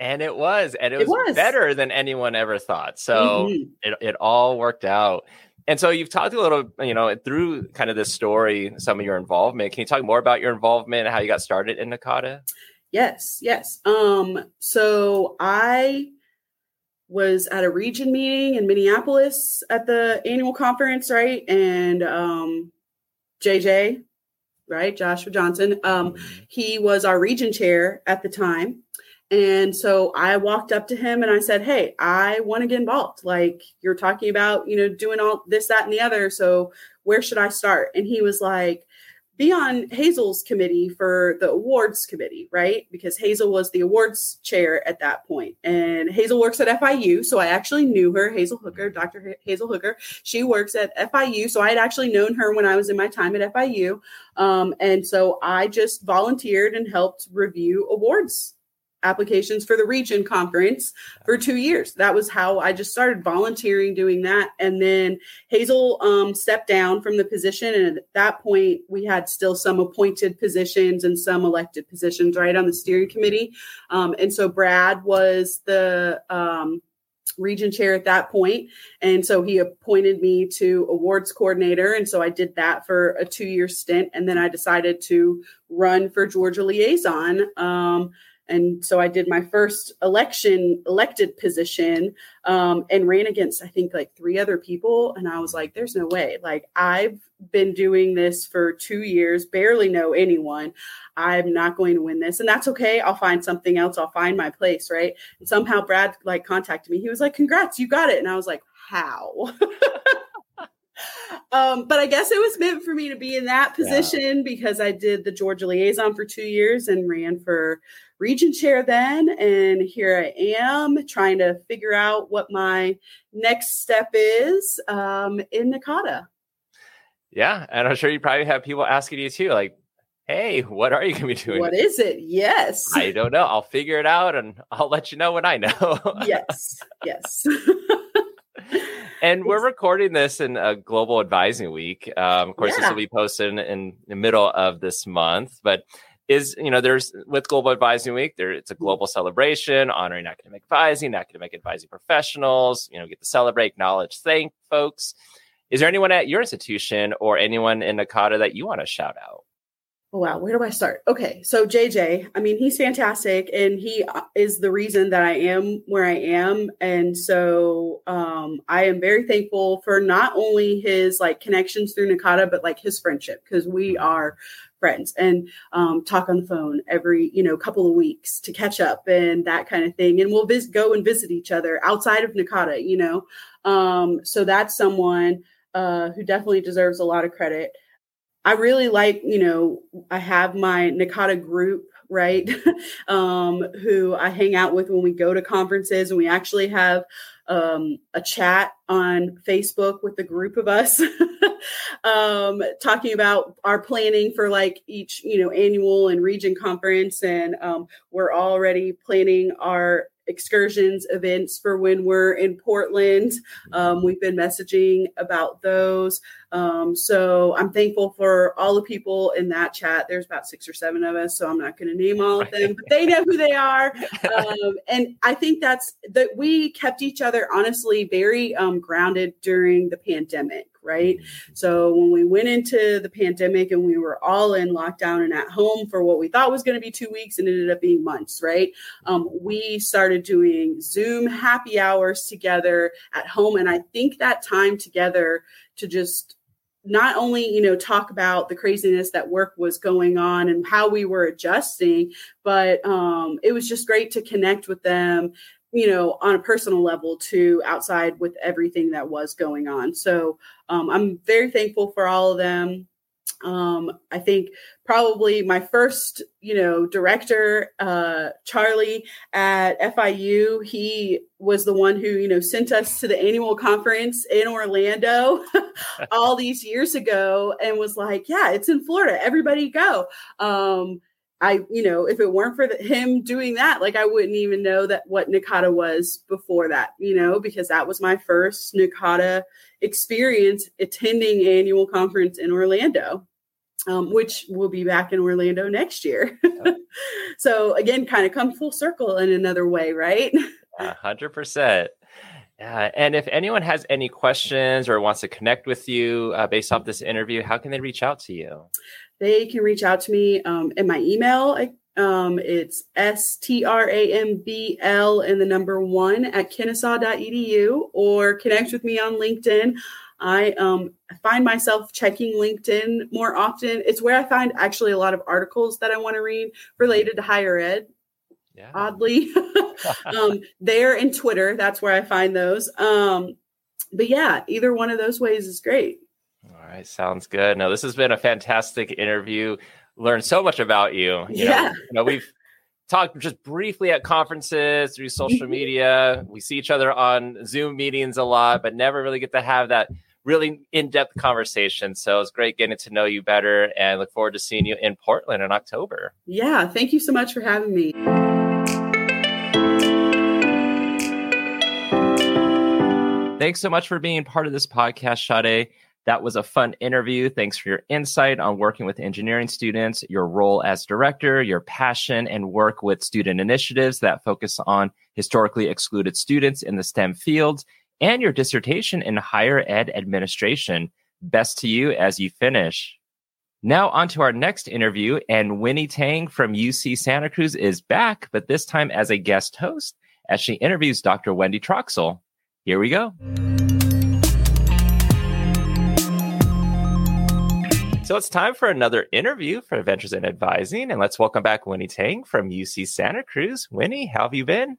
And it was, and it was, it was better than anyone ever thought. So mm-hmm. it it all worked out. And so you've talked a little, you know, through kind of this story, some of your involvement. Can you talk more about your involvement and how you got started in NACADA? Yes, yes. Um, so I was at a region meeting in Minneapolis at the annual conference, right? And um, J J, right, Joshua Johnson, um, he was our region chair at the time. And so I walked up to him and I said, hey, I want to get involved. Like you're talking about, you know, doing all this, that, and the other. So where should I start? And he was like, be on Hazel's committee for the awards committee, right? Because Hazel was the awards chair at that point. And Hazel works at F I U. So I actually knew her, Hazel Hooker, Doctor Hazel Hooker. She works at F I U. So I had actually known her when I was in my time at F I U. Um, and so I just volunteered and helped review awards applications for the region conference for two years. That was how I just started volunteering doing that. And then Hazel um, stepped down from the position. And at that point, we had still some appointed positions and some elected positions, right, on the steering committee. Um, and so Brad was the um, region chair at that point. And so he appointed me to awards coordinator. And so I did that for a two year stint. And then I decided to run for Georgia liaison. Um, And so I did my first election, elected position, um, and ran against, I think, like three other people. And I was like, there's no way. Like, I've been doing this for two years, barely know anyone. I'm not going to win this. And that's okay. I'll find something else. I'll find my place, right? And somehow Brad, like, contacted me. He was like, congrats, you got it. And I was like, how? Um, but I guess it was meant for me to be in that position yeah. because I did the Georgia liaison for two years and ran for region chair then. And here I am trying to figure out what my next step is um, in NACADA. Yeah. And I'm sure you probably have people asking you too, like, hey, what are you going to be doing? What is it? Yes. I don't know. I'll figure it out and I'll let you know when I know. Yes. Yes. And we're recording this in a Global Advising Week. Um, of course, yeah. this will be posted in, in the middle of this month. But is you know, there's with Global Advising Week, there it's a global celebration honoring academic advising, academic advising professionals. You know, get to celebrate, acknowledge, thank folks. Is there anyone at your institution or anyone in NACADA that you want to shout out? Wow, where do I start? Okay, so J J, I mean, he's fantastic, and he is the reason that I am where I am. And so um, I am very thankful for not only his like connections through NACADA, but like his friendship, because we are friends and um, talk on the phone every, you know, couple of weeks to catch up and that kind of thing. And we'll vis- go and visit each other outside of NACADA, you know. Um, so that's someone uh, who definitely deserves a lot of credit. I really like, you know, I have my NACADA group, right, um, who I hang out with when we go to conferences, and we actually have um, a chat on Facebook with the group of us um, talking about our planning for like each, you know, annual and region conference. And um, we're already planning our excursions, events for when we're in Portland. Um, we've been messaging about those. Um, so I'm thankful for all the people in that chat. There's about six or seven of us, so I'm not going to name all of them, but they know who they are. Um, and I think that's that we kept each other honestly very um, grounded during the pandemic, right? So when we went into the pandemic and we were all in lockdown and at home for what we thought was going to be two weeks and ended up being months, right? Um, we started doing Zoom happy hours together at home. And I think that time together to just not only, you know, talk about the craziness that work was going on and how we were adjusting, but um, it was just great to connect with them, you know, on a personal level too, outside with everything that was going on. So um, I'm very thankful for all of them. Um, I think probably my first, you know, director, uh, Charlie at F I U, he was the one who, you know, sent us to the annual conference in Orlando all these years ago and was like, yeah, it's in Florida. Everybody go. Um, I, you know, if it weren't for the, him doing that, like I wouldn't even know that what NACADA was before that, you know, because that was my first NACADA experience attending annual conference in Orlando, um, which will be back in Orlando next year. Yep. So again, kind of come full circle in another way, right? A hundred percent. Yeah. And if anyone has any questions or wants to connect with you uh, based off this interview, how can they reach out to you? They can reach out to me um, in my email. Um, it's S T R A M B L and the number one at Kennesaw dot E D U, or connect with me on LinkedIn. I um, find myself checking LinkedIn more often. It's where I find actually a lot of articles that I want to read related to higher ed. Yeah. Oddly, um, there and Twitter. That's where I find those. Um, but yeah, either one of those ways is great. All right. Sounds good. Now, this has been a fantastic interview. Learned so much about you. you yeah. Know, you know, we've talked just briefly at conferences through social media. We see each other on Zoom meetings a lot, but never really get to have that really in-depth conversation. So it's great getting to know you better, and look forward to seeing you in Portland in October. Yeah. Thank you so much for having me. Thanks so much for being part of this podcast, Sadé. That was a fun interview. Thanks for your insight on working with engineering students, your role as director, your passion and work with student initiatives that focus on historically excluded students in the STEM fields, and your dissertation in higher ed administration. Best to you as you finish. Now on to our next interview, and Winnie Tang from U C Santa Cruz is back, but this time as a guest host as she interviews Doctor Wendy Troxel. Here we go. So it's time for another interview for Adventures in Advising, and let's welcome back Winnie Tang from U C Santa Cruz. Winnie, how have you been?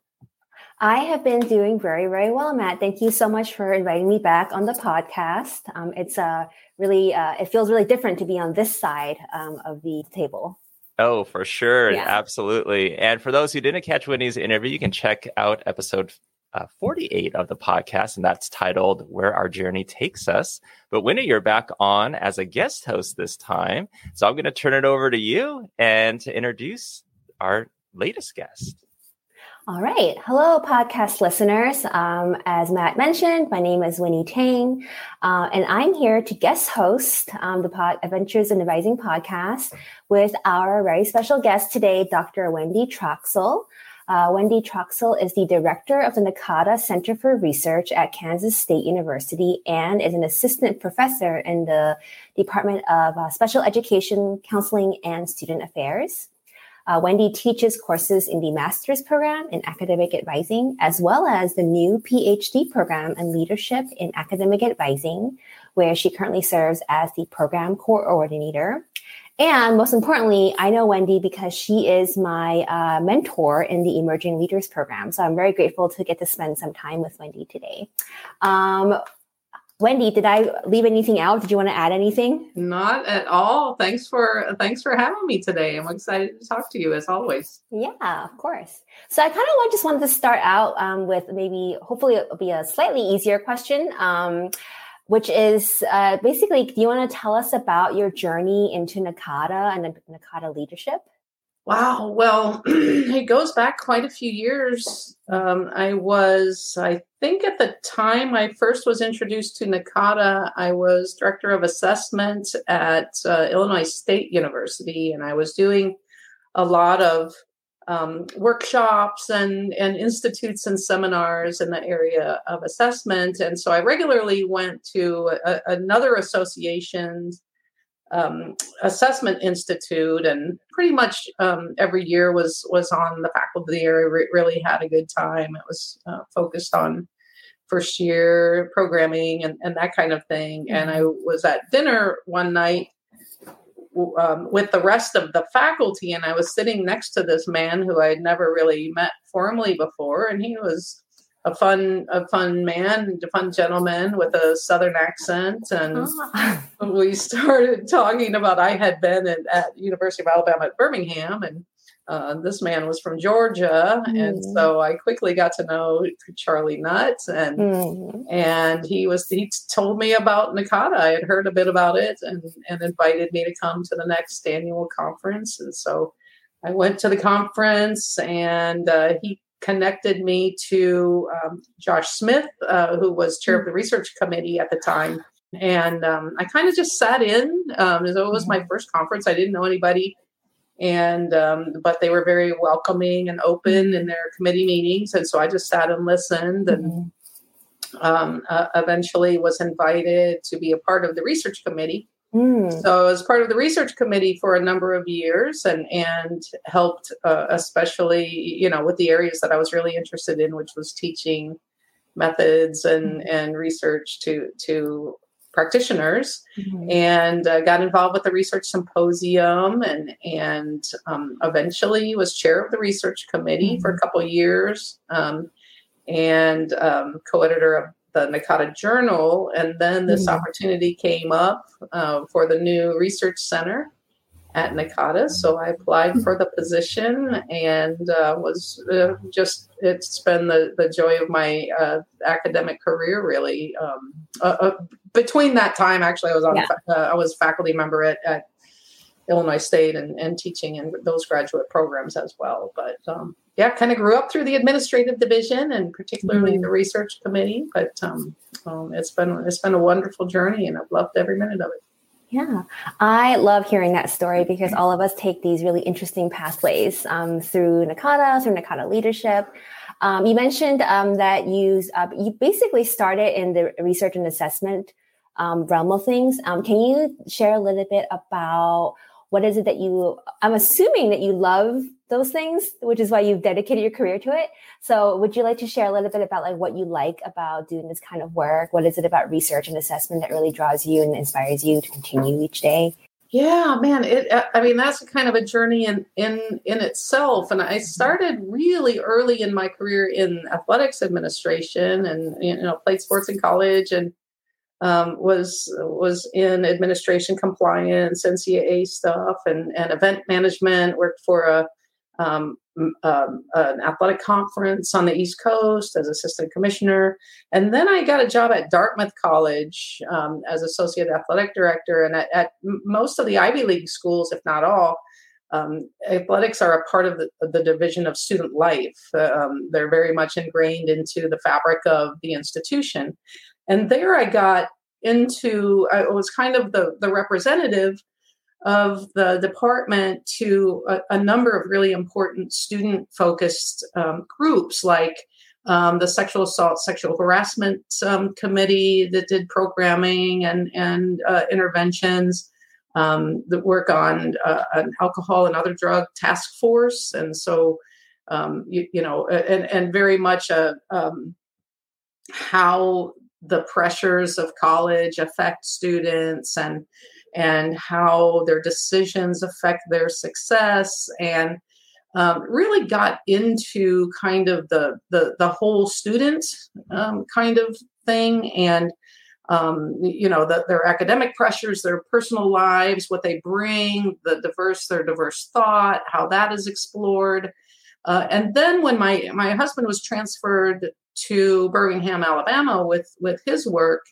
I have been doing very, very well, Matt. Thank you so much for inviting me back on the podcast. Um, it's uh, really, uh, it feels really different to be on this side um, of the table. Oh, for sure. Yeah. Absolutely. And for those who didn't catch Winnie's interview, you can check out episode Uh, forty-eight of the podcast, and that's titled Where Our Journey Takes Us. But Winnie, you're back on as a guest host this time, so I'm going to turn it over to you and to introduce our latest guest. All right. Hello, podcast listeners. Um, as Matt mentioned, my name is Winnie Tang, uh, and I'm here to guest host um, the pod- Adventures in Advising podcast with our very special guest today, Doctor Wendy Troxel. Uh, Wendy Troxel is the director of the NACADA Center for Research at Kansas State University and is an assistant professor in the Department of uh, Special Education, Counseling, and Student Affairs. Uh, Wendy teaches courses in the master's program in academic advising, as well as the new PhD program in leadership in academic advising, where she currently serves as the program coordinator. And most importantly, I know Wendy because she is my uh, mentor in the Emerging Leaders Program. So I'm very grateful to get to spend some time with Wendy today. Um, Wendy, did I leave anything out? Did you want to add anything? Not at all. Thanks for thanks for having me today. I'm excited to talk to you as always. Yeah, of course. So I kind of just wanted to start out um, with maybe, hopefully it'll be a slightly easier question, um, which is uh, basically, do you want to tell us about your journey into NACADA and NACADA leadership? Wow. Well, it goes back quite a few years. Um, I was, I think at the time I first was introduced to NACADA, I was director of assessment at uh, Illinois State University, and I was doing a lot of um, workshops and, and institutes and seminars in the area of assessment. And so I regularly went to a, another association Um, assessment institute, and pretty much um, every year was was on the faculty there. I re- really had a good time. It was uh, focused on first year programming and, and that kind of thing. And I was at dinner one night um, with the rest of the faculty, and I was sitting next to this man who I had never really met formally before, and he was a fun, a fun man, a fun gentleman with a Southern accent. And oh. we started talking about, I had been at, at University of Alabama at Birmingham, and uh, this man was from Georgia. Mm. And so I quickly got to know Charlie Nutt, and, mm. and he was, he told me about NACADA. I had heard a bit about it, and, and invited me to come to the next annual conference. And so I went to the conference, and uh, he connected me to um, Josh Smith, uh, who was chair of the research committee at the time. And um, I kind of just sat in, um, as though it was my first conference. I didn't know anybody. And, um, but they were very welcoming and open in their committee meetings. And so I just sat and listened, and um, uh, eventually was invited to be a part of the research committee. Mm. So I was part of the research committee for a number of years, and, and helped, uh, especially, you know, with the areas that I was really interested in, which was teaching methods and, and research to, to practitioners, mm-hmm. and uh, got involved with the research symposium, and, and, um, eventually was chair of the research committee mm-hmm. for a couple of years, um, and, um, co-editor of the NACADA Journal. And then this mm-hmm. opportunity came up uh, for the new research center at NACADA. So I applied for the position, and uh, was uh, just, it's been the, the joy of my uh, academic career, really. Um, uh, uh, between that time, actually, I was on, yeah. uh, I was faculty member at, at Illinois State, and, and teaching in those graduate programs as well. But um, yeah, kind of grew up through the administrative division, and particularly mm-hmm. the research committee. But um, um, it's been it's been a wonderful journey, and I've loved every minute of it. Yeah, I love hearing that story, because all of us take these really interesting pathways um, through NACADA, through NACADA leadership. Um, you mentioned um, that you uh, you basically started in the research and assessment um, realm of things. Um, can you share a little bit about what is it that you, I'm assuming that you love those things, which is why you've dedicated your career to it. So would you like to share a little bit about like what you like about doing this kind of work? What is it about research and assessment that really draws you and inspires you to continue each day? Yeah, man. It, I mean, that's kind of a journey in, in, in itself. And I started really early in my career in athletics administration, and, you know, played sports in college, and Um, was was in administration compliance, N C A A stuff, and, and event management. Worked for a um, um, an athletic conference on the East Coast as assistant commissioner, and then I got a job at Dartmouth College um, as associate athletic director. And at, at most of the Ivy League schools, if not all, um, athletics are a part of the, the division of student life. Um, they're very much ingrained into the fabric of the institution. And there I got into, I was kind of the, the representative of the department to a, a number of really important student-focused um, groups like um, the Sexual Assault, Sexual Harassment um, Committee that did programming and, and uh, interventions, um, that work on uh, an alcohol and other drug task force. And so, um, you, you know, and, and very much a, um, how the pressures of college affect students and and how their decisions affect their success, and um, really got into kind of the the, the whole student um, kind of thing, and um, you know the, their academic pressures, their personal lives, what they bring, the diverse their diverse thought, how that is explored, uh, and then when my my husband was transferred to Birmingham, Alabama with, with his work,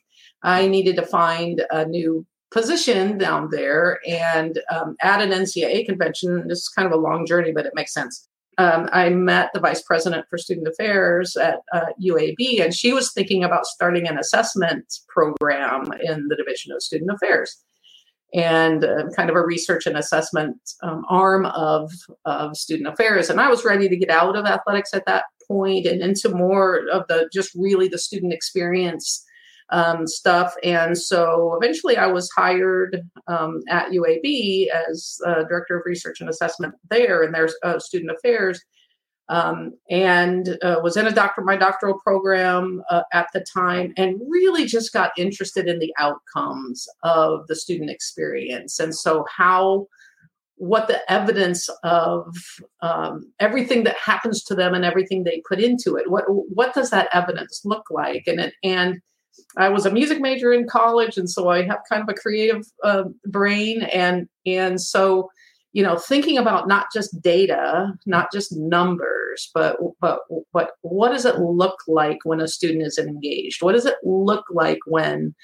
I needed to find a new position down there. And um, at an N C double A convention, this is kind of a long journey, but it makes sense. Um, I met the vice president for student affairs at uh, U A B, and she was thinking about starting an assessment program in the Division of Student Affairs, and uh, kind of a research and assessment um, arm of, of student affairs. And I was ready to get out of athletics at that point and into more of the just really the student experience um, stuff. And so eventually I was hired um, at U A B as uh, director of research and assessment there and their uh, student affairs, um, and uh, was in a doctor, my doctoral program uh, at the time, and really just got interested in the outcomes of the student experience. And so how what the evidence of um, everything that happens to them and everything they put into it, what what does that evidence look like? And it, and I was a music major in college, and so I have kind of a creative uh, brain, and and so you know thinking about not just data, not just numbers, but but what what does it look like when a student is engaged? What does it look like when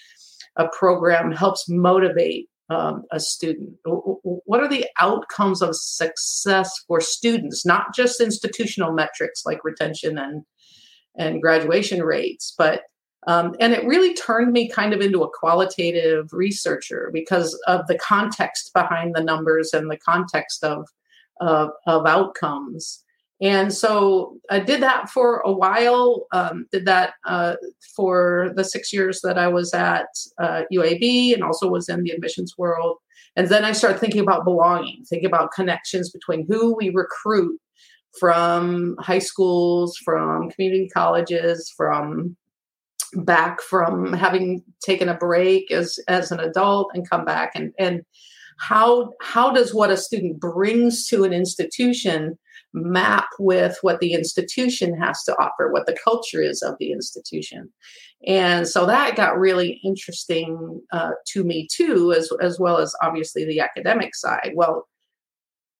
a program helps motivate Um, a student? What are the outcomes of success for students, not just institutional metrics like retention and and graduation rates, but um, and it really turned me kind of into a qualitative researcher because of the context behind the numbers and the context of of, of outcomes. And so I did that for a while, um, did that uh, for the six years that I was at uh, U A B, and also was in the admissions world. And then I started thinking about belonging, thinking about connections between who we recruit from high schools, from community colleges, from back from having taken a break as, as an adult and come back. And, and how how does what a student brings to an institution map with what the institution has to offer, what the culture is of the institution? And so that got really interesting uh, to me too, as, as well as obviously the academic side. Well,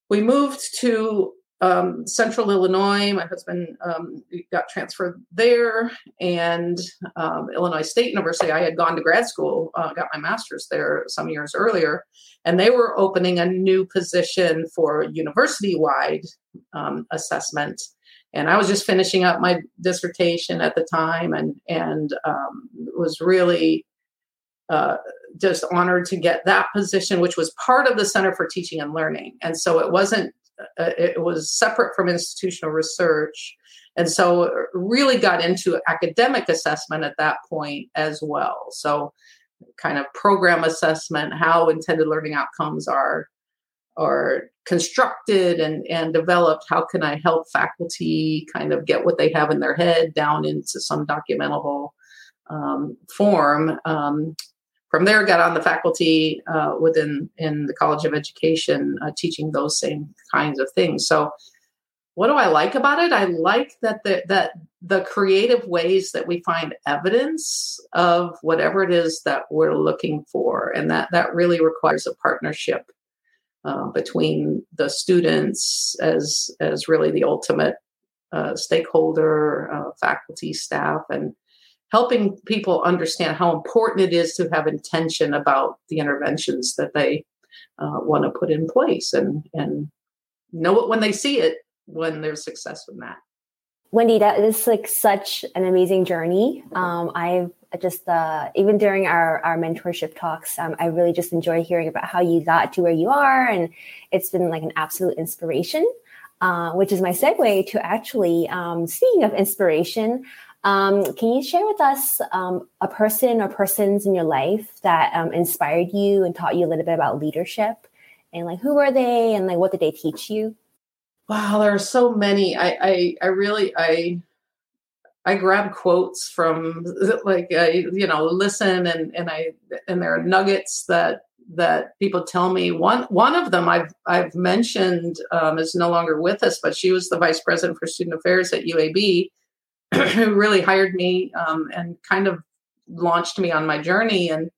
we moved to um, Central Illinois. My husband um, got transferred there, and um, Illinois State University. I had gone to grad school, uh, got my master's there some years earlier, and they were opening a new position for university-wide um, assessment. And I was just finishing up my dissertation at the time, and, and um, was really uh, just honored to get that position, which was part of the Center for Teaching and Learning. And so it wasn't Uh, it was separate from institutional research, and so really got into academic assessment at that point as well. So kind of program assessment, how intended learning outcomes are are constructed and, and developed. How can I help faculty kind of get what they have in their head down into some documentable um, form? Um, From there, got on the faculty uh, within in the College of Education, uh, teaching those same kinds of things. So, what do I like about it? I like that the, that the creative ways that we find evidence of whatever it is that we're looking for, and that that really requires a partnership uh, between the students as as really the ultimate uh, stakeholder, uh, faculty, staff, and helping people understand how important it is to have intention about the interventions that they uh, want to put in place, and, and know it when they see it, when there's success in that. Wendy, that is like such an amazing journey. Um, I've just, uh, even during our, our mentorship talks, um, I really just enjoy hearing about how you got to where you are. And it's been like an absolute inspiration, uh, which is my segue to actually, um, speaking of inspiration, um, can you share with us um, a person or persons in your life that um, inspired you and taught you a little bit about leadership? And like, who were they and like, what did they teach you? Wow, there are so many. I, I, I really, I, I grab quotes from like, I, you know, listen and, and I, and there are nuggets that, that people tell me. One, one of them I've, I've mentioned um, is no longer with us, but she was the vice president for student affairs at U A B who really hired me um, and kind of launched me on my journey. And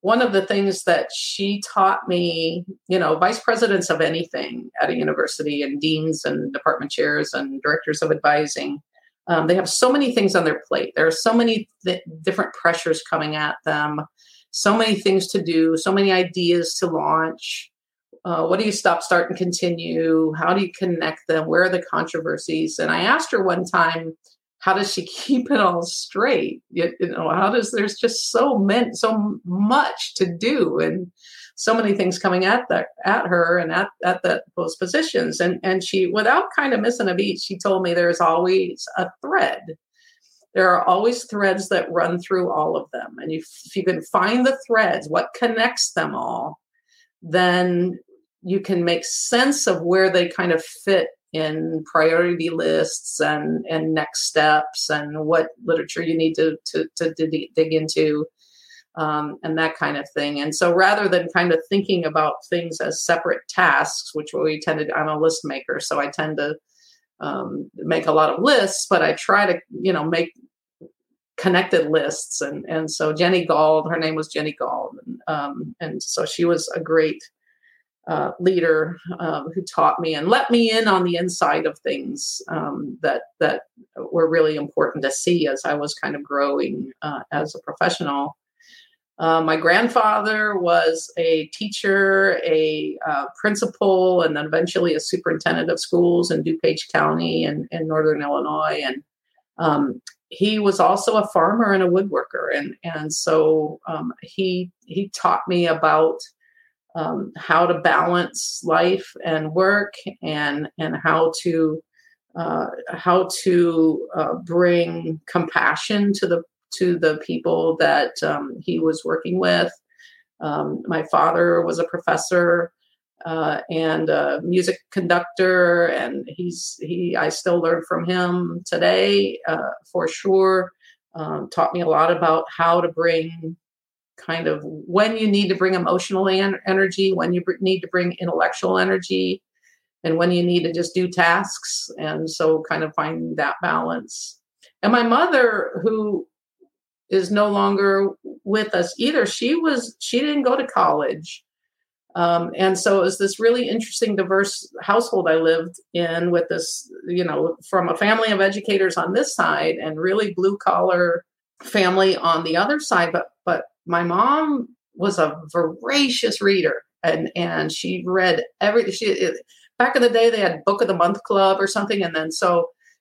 one of the things that she taught me, you know, vice presidents of anything at a university and deans and department chairs and directors of advising, um, they have so many things on their plate. There are so many th- different pressures coming at them, so many things to do, so many ideas to launch. Uh, what do you stop, start, and continue? How do you connect them? Where are the controversies? And I asked her one time, how does she keep it all straight? You, you know, how does, there's just so many, so much to do and so many things coming at that, at her and at, at the, those positions. And, and she, without kind of missing a beat, she told me there's always a thread. There are always threads that run through all of them. And if, if you can find the threads, what connects them all, then you can make sense of where they kind of fit in priority lists and, and next steps and what literature you need to, to, to dig into um, and that kind of thing. And so rather than kind of thinking about things as separate tasks, which we tend to, I'm a list maker, so I tend to um, make a lot of lists, but I try to, you know, make connected lists. And, and so Jenny Gould, her name was Jenny Gould. And, um, and so she was a great Uh, leader um, who taught me and let me in on the inside of things um, that that were really important to see as I was kind of growing uh, as a professional. Uh, my grandfather was a teacher, a uh, principal, and then eventually a superintendent of schools in DuPage County in, in northern Illinois. And um, he was also a farmer and a woodworker. And, and so um, he he taught me about Um, how to balance life and work, and and how to uh, how to uh, bring compassion to the to the people that um, he was working with. Um, my father was a professor uh, and a music conductor, and he's he. I still learn from him today uh, for sure. Um, taught me a lot about how to bring. Kind of when you need to bring emotional en- energy, when you br- need to bring intellectual energy, and when you need to just do tasks. And so kind of find that balance. And my mother, who is no longer with us either, she was, she didn't go to college. Um, and so it was this really interesting, diverse household I lived in with this, you know, from a family of educators on this side and really blue collar family on the other side. But, but, my mom was a voracious reader, and, and she read every. She it, back in the day they had Book of the Month Club or something, and then so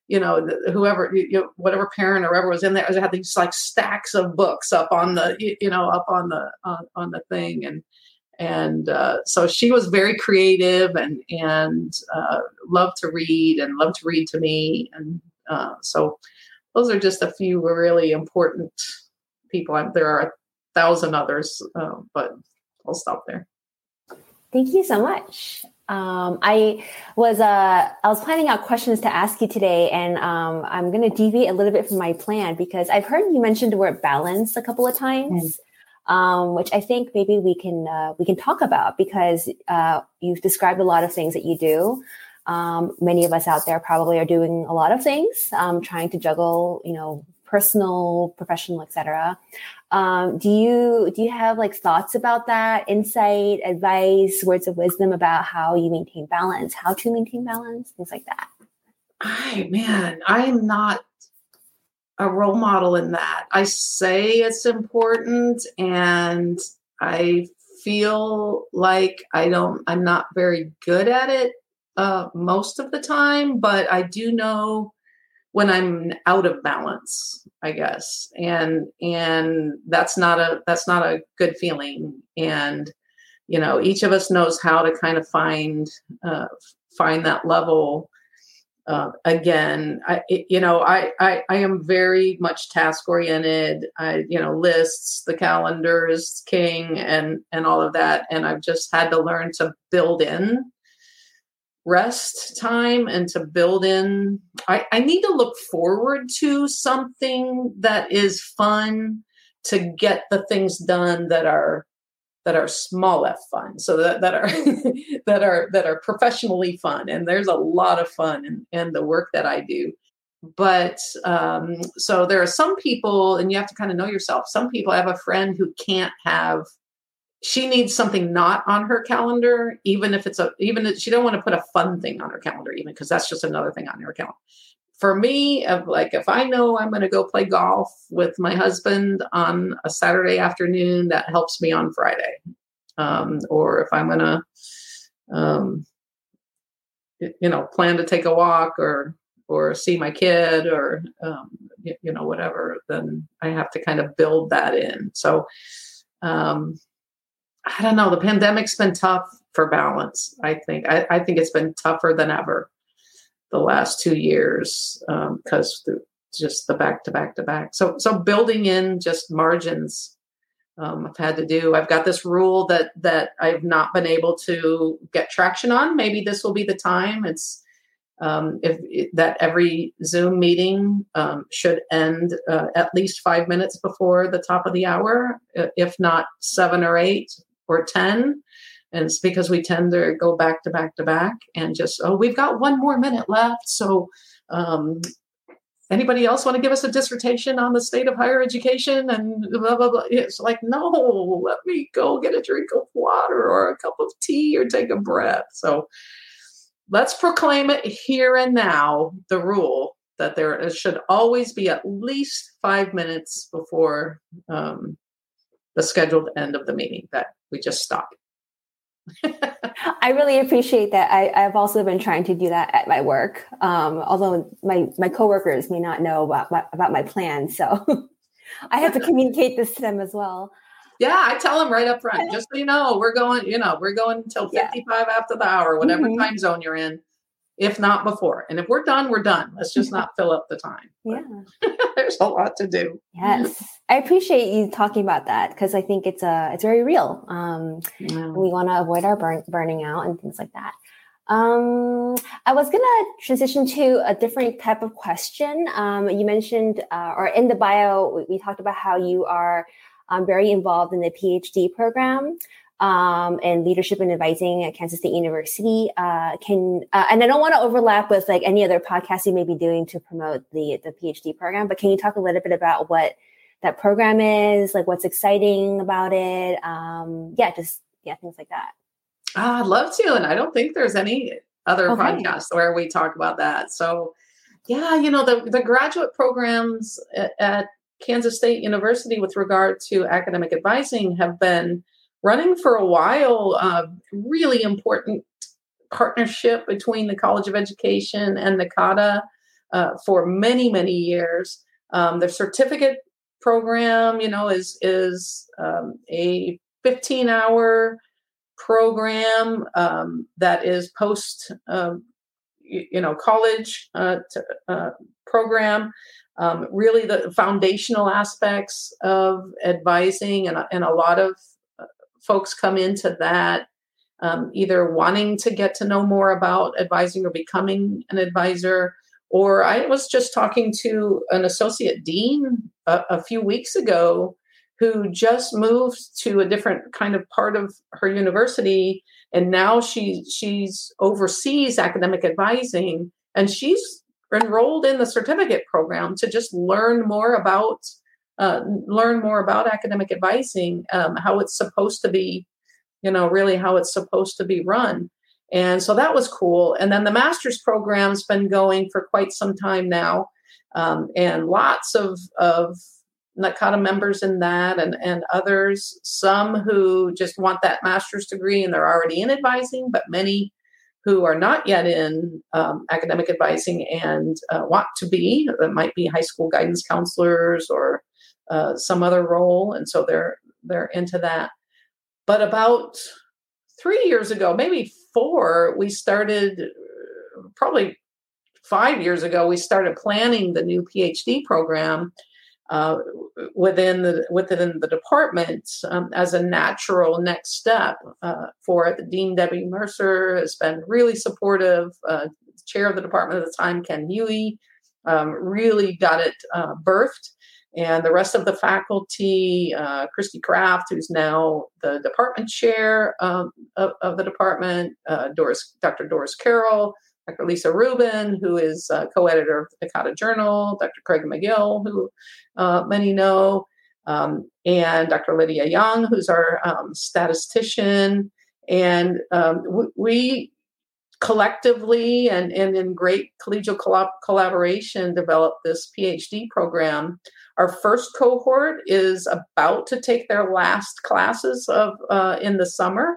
you know whoever you know, whatever parent or whoever was in there had these like stacks of books up on the you know up on the on, on the thing, and and uh, so she was very creative and and uh, loved to read and loved to read to me, and uh, so those are just a few really important people. I, there are. thousand others, uh, but I'll stop there. Thank you so much. Um, I was uh, I was planning out questions to ask you today, and um, I'm going to deviate a little bit from my plan because I've heard you mention the word balance a couple of times, mm. um, which I think maybe we can uh, we can talk about because uh, you've described a lot of things that you do. Um, many of us out there probably are doing a lot of things, um, trying to juggle, you know, personal, professional, et cetera. Um, do you, do you have like thoughts about that, insight, advice, words of wisdom about how you maintain balance, how to maintain balance, things like that? I, man, I'm not a role model in that. I say it's important and I feel like I don't, I'm not very good at it, uh, most of the time, but I do know when I'm out of balance, I guess. And, and that's not a, that's not a good feeling. And, you know, each of us knows how to kind of find, uh, find that level. Uh, again, I, you know, I, I, I am very much task oriented. I, you know, lists, the calendar is king, and, and all of that. And I've just had to learn to build in rest time and to build in, I, I need to look forward to something that is fun to get the things done that are, that are small F fun. So that, that are, that are, that are professionally fun. And there's a lot of fun in, in the work that I do. But um, so there are some people, and you have to kind of know yourself. Some people, I have a friend who can't have, she needs something not on her calendar, even if it's a, even if she don't want to put a fun thing on her calendar, even, because that's just another thing on her calendar. For me, of like, if I know I'm going to go play golf with my husband on a Saturday afternoon, that helps me on Friday. Um, or if I'm going to, um, you know, plan to take a walk or, or see my kid or, um, you, you know, whatever, then I have to kind of build that in. So, um, I don't know. The pandemic's been tough for balance. I think, I, I think it's been tougher than ever the last two years because um, just the back to back to back. So so building in just margins um, I've had to do. I've got this rule that that I've not been able to get traction on. Maybe this will be the time. It's um, if it, that every Zoom meeting um, should end uh, at least five minutes before the top of the hour, if not seven or eight or ten. And it's because we tend to go back to back to back and just, oh, we've got one more minute left. So um, anybody else want to give us a dissertation on the state of higher education and blah, blah, blah. It's like, no, let me go get a drink of water or a cup of tea or take a breath. So let's proclaim it here and now, the rule that there should always be at least five minutes before um, the scheduled end of the meeting that we just stop. I really appreciate that. I, I've also been trying to do that at my work. Um, although my, my coworkers may not know about my, about my plan. So I have to communicate this to them as well. Yeah. I tell them right up front, just so you know, we're going, you know, we're going until fifty-five yeah. after the hour, whatever mm-hmm. time zone you're in, if not before. And if we're done, we're done. Let's just yeah. not fill up the time. But yeah. There's a lot to do. Yes. I appreciate you talking about that because I think it's a, it's very real. Um, yeah. We want to avoid our burn, burning out and things like that. Um, I was going to transition to a different type of question. Um, you mentioned, uh, or in the bio, we, we talked about how you are um, very involved in the PhD program. Um, and leadership and advising at Kansas State University. Uh, can uh, and I don't want to overlap with like any other podcast you may be doing to promote the the PhD program, but can you talk a little bit about what that program is, like what's exciting about it? Um, yeah, just yeah, things like that. Uh, I'd love to, and I don't think there's any other okay. podcast where we talk about that. So, yeah, you know the the graduate programs at, at Kansas State University with regard to academic advising have been running for a while, a uh, really important partnership between the College of Education and NACADA uh, for many, many years. Um, their certificate program, you know, is is um, a fifteen-hour program um, that is post, um, you, you know, college uh, to, uh, program. Um, really, the foundational aspects of advising and and a lot of folks come into that um, either wanting to get to know more about advising or becoming an advisor. Or I was just talking to an associate dean a, a few weeks ago who just moved to a different kind of part of her university. And now she she's oversees academic advising, and she's enrolled in the certificate program to just learn more about Uh, learn more about academic advising, um, how it's supposed to be, you know, really how it's supposed to be run. And so that was cool. And then the master's program's been going for quite some time now. Um, and lots of, of NACADA members in that and, and others, some who just want that master's degree and they're already in advising, but many who are not yet in um, academic advising and uh, want to be. That might be high school guidance counselors or uh, some other role, and so they're they're into that. But about three years ago, maybe four, we started. Probably five years ago, we started planning the new PhD program uh, within the within the department um, as a natural next step uh, for it. Dean Debbie Mercer has been really supportive. Uh, chair of the department at the time, Ken Huey, um, really got it uh, birthed. And the rest of the faculty, uh, Christy Kraft, who's now the department chair um, of, of the department, uh, Doris, Doctor Doris Carroll, Doctor Lisa Rubin, who is uh, co-editor of the NACADA Journal, Doctor Craig McGill, who uh, many know, um, and Doctor Lydia Young, who's our um, statistician. And um, w- we collectively and, and in great collegial collab- collaboration developed this PhD program. Our first cohort is about to take their last classes of uh, in the summer.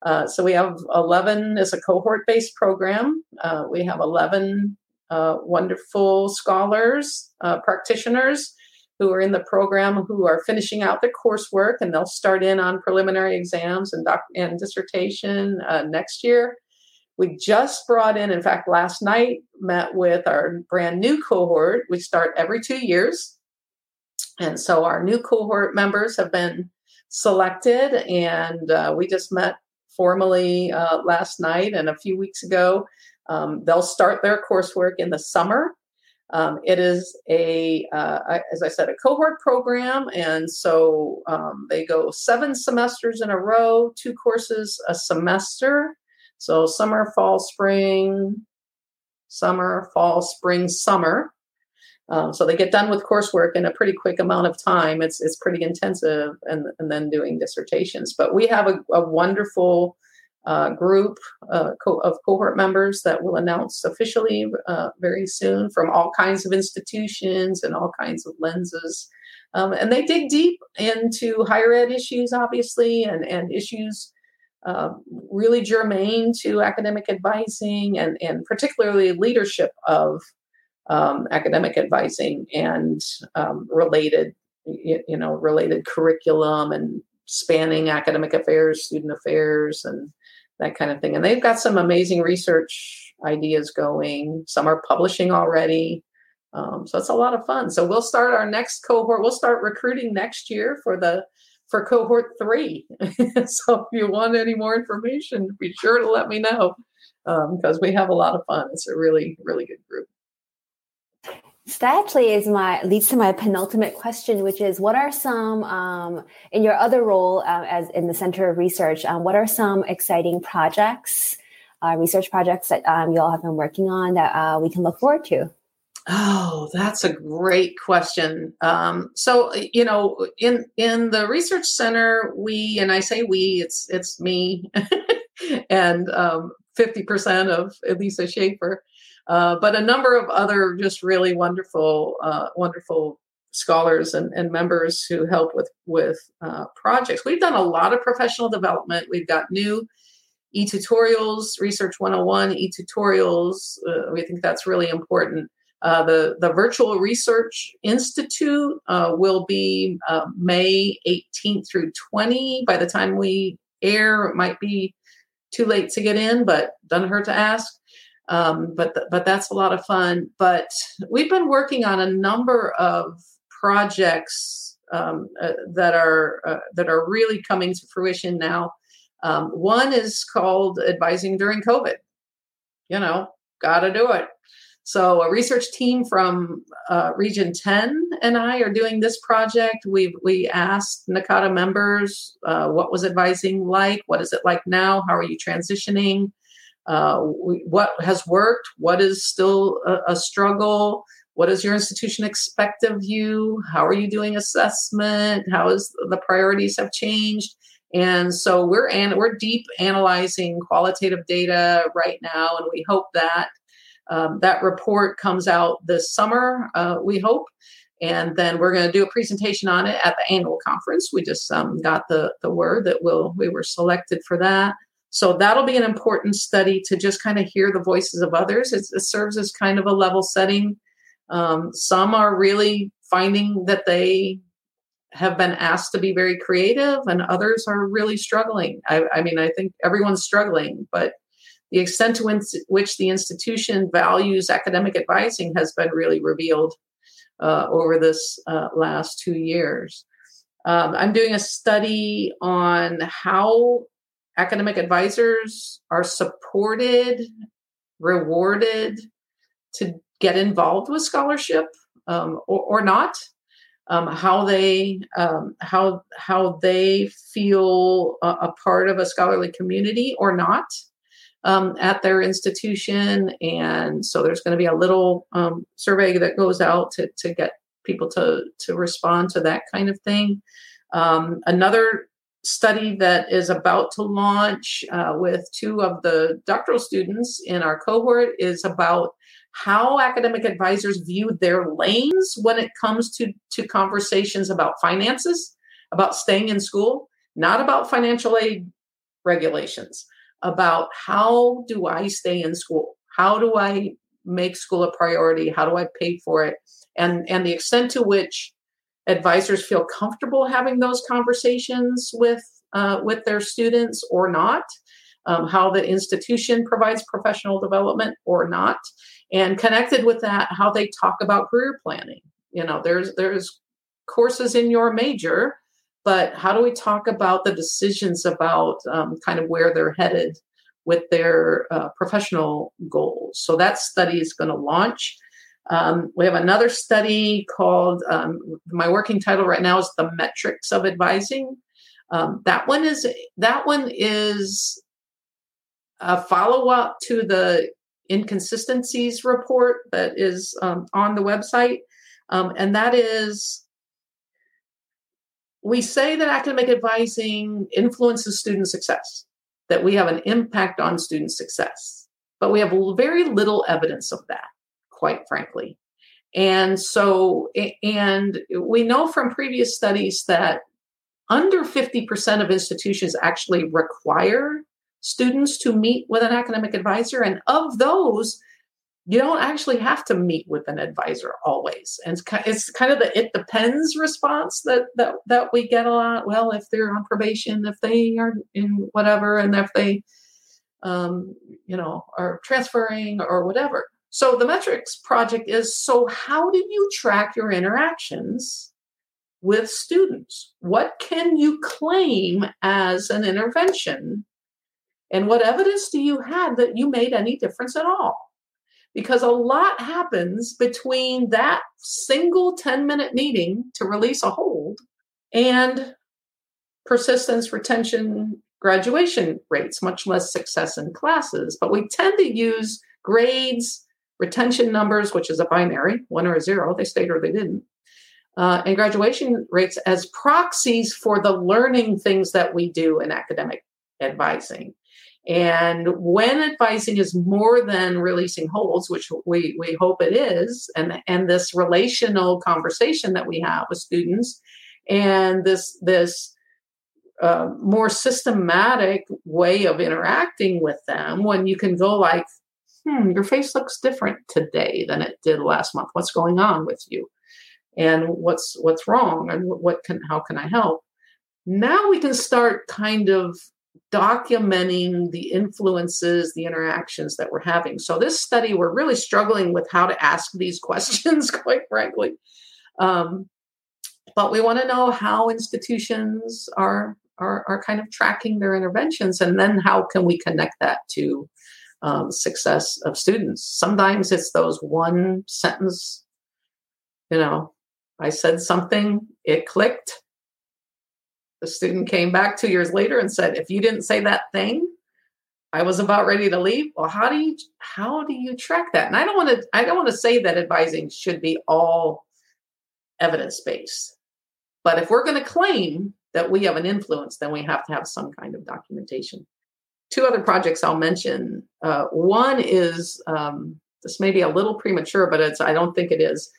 Uh, so we have eleven, it's a cohort-based program. Uh, we have eleven uh, wonderful scholars, uh, practitioners who are in the program who are finishing out their coursework, and they'll start in on preliminary exams and, doc- and dissertation uh, next year. We just brought in, in fact, last night, met with our brand new cohort. We start every two years. And so our new cohort members have been selected, and uh, we just met formally uh, last night and a few weeks ago. Um, they'll start their coursework in the summer. Um, it is a, uh, I, as I said, a cohort program. And so um, they go seven semesters in a row, two courses a semester. So summer, fall, spring, summer, fall, spring, summer. Um, so they get done with coursework in a pretty quick amount of time. It's it's pretty intensive, and, and then doing dissertations. But we have a, a wonderful uh, group uh, co- of cohort members that we'll announce officially uh, very soon, from all kinds of institutions and all kinds of lenses. Um, and they dig deep into higher ed issues, obviously, and, and issues uh, really germane to academic advising and, and particularly leadership of Um, academic advising and um, related, you, you know, related curriculum and spanning academic affairs, student affairs, and that kind of thing. And they've got some amazing research ideas going. Some are publishing already. Um, so it's a lot of fun. So we'll start our next cohort. We'll start recruiting next year for the for cohort three. So if you want any more information, be sure to let me know um, because we have a lot of fun. It's a really, really good group. So that actually is my leads to my penultimate question, which is, what are some um, in your other role uh, as in the Center of Research? Um, what are some exciting projects, uh, research projects that um, you all have been working on that uh, we can look forward to? Oh, that's a great question. Um, so, you know, in in the research center, we and I say we, it's it's me and um, fifty percent of Elisa Schaefer. Uh, but a number of other just really wonderful, uh, wonderful scholars and, and members who help with, with uh, projects. We've done a lot of professional development. We've got new e-tutorials, Research one oh one e-tutorials. Uh, we think that's really important. Uh, the, the Virtual Research Institute uh, will be uh, May eighteenth through twentieth. By the time we air, it might be too late to get in, but doesn't hurt to ask. Um, but, th- but that's a lot of fun. But we've been working on a number of projects um, uh, that are uh, that are really coming to fruition now. Um, one is called Advising During COVID. You know, got to do it. So a research team from uh, Region ten and I are doing this project. We we asked NACADA members, uh, what was advising like? What is it like now? How are you transitioning? Uh, we, what has worked? What is still a, a struggle? What does your institution expect of you? How are you doing assessment? How is the priorities have changed? And so we're and we're deep analyzing qualitative data right now, and we hope that um, that report comes out this summer. Uh, we hope, and then we're going to do a presentation on it at the annual conference. We just um, got the the word that we'll we were selected for that. So that'll be an important study to just kind of hear the voices of others. It's, it serves as kind of a level setting. Um, some are really finding that they have been asked to be very creative, and others are really struggling. I, I mean, I think everyone's struggling, but the extent to which the institution values academic advising has been really revealed uh, over this uh, last two years. Um, I'm doing a study on how academic advisors are supported, rewarded to get involved with scholarship um, or, or not. Um, how they um, how how they feel a, a part of a scholarly community or not um, at their institution, and so there's going to be a little um, survey that goes out to to get people to to respond to that kind of thing. Um, another study that is about to launch uh, with two of the doctoral students in our cohort is about how academic advisors view their lanes when it comes to, to conversations about finances, about staying in school, not about financial aid regulations, about how do I stay in school? How do I make school a priority? How do I pay for it? And, and the extent to which advisors feel comfortable having those conversations with, uh, with their students or not, um, how the institution provides professional development or not. And connected with that, how they talk about career planning. You know, there's there's courses in your major, but how do we talk about the decisions about um, kind of where they're headed with their uh, professional goals? So that study is going to launch. Um, we have another study called, um, my working title right now is The Metrics of Advising. Um, that one is that one is a follow-up to the inconsistencies report that is um, on the website. Um, and that is, we say that academic advising influences student success, that we have an impact on student success, but we have very little evidence of that, quite frankly. And so, and we know from previous studies that under fifty percent of institutions actually require students to meet with an academic advisor. And of those, you don't actually have to meet with an advisor always. And it's kind of the it depends response that that that we get a lot. Well, if they're on probation, if they are in whatever, and if they, um, you know, are transferring or whatever. So the metrics project is, so how do you track your interactions with students? What can you claim as an intervention? And what evidence do you have that you made any difference at all? Because a lot happens between that single ten-minute meeting to release a hold and persistence, retention, graduation rates, much less success in classes. But we tend to use grades, retention numbers, which is a binary, one or a zero, they stayed or they didn't, uh, and graduation rates as proxies for the learning things that we do in academic advising. And when advising is more than releasing holds, which we, we hope it is, and, and this relational conversation that we have with students, and this this uh, more systematic way of interacting with them, when you can go like, hmm, your face looks different today than it did last month. What's going on with you? And what's what's wrong? And what can how can I help? Now we can start kind of documenting the influences, the interactions that we're having. So this study, we're really struggling with how to ask these questions, quite frankly. Um, but we want to know how institutions are, are, are kind of tracking their interventions, and then how can we connect that to um, success of students. Sometimes it's those one sentence, you know, I said something, it clicked. The student came back two years later and said, if you didn't say that thing, I was about ready to leave. Well, how do you, how do you track that? And I don't want to, I don't want to say that advising should be all evidence-based, but if we're going to claim that we have an influence, then we have to have some kind of documentation. Two other projects I'll mention. Uh, one is, um, this may be a little premature, but it's, I don't think it is.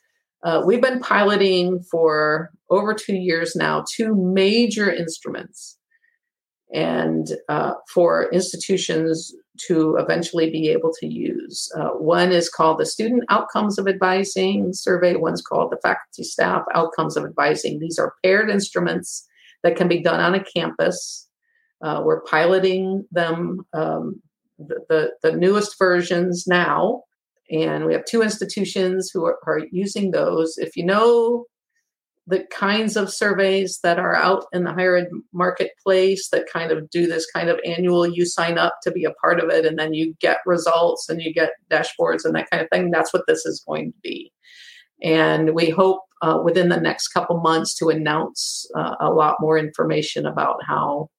Uh, we've been piloting for over two years now, two major instruments. and uh, for institutions to eventually be able to use. Uh, one is called the Student Outcomes of Advising Survey. One's called the Faculty Staff Outcomes of Advising. These are paired instruments that can be done on a campus. Uh, we're piloting them, um, the, the, the newest versions now, and we have two institutions who are, are using those. If you know the kinds of surveys that are out in the higher ed marketplace that kind of do this kind of annual, you sign up to be a part of it, and then you get results and you get dashboards and that kind of thing. That's what this is going to be. And we hope uh, within the next couple months to announce uh, a lot more information about how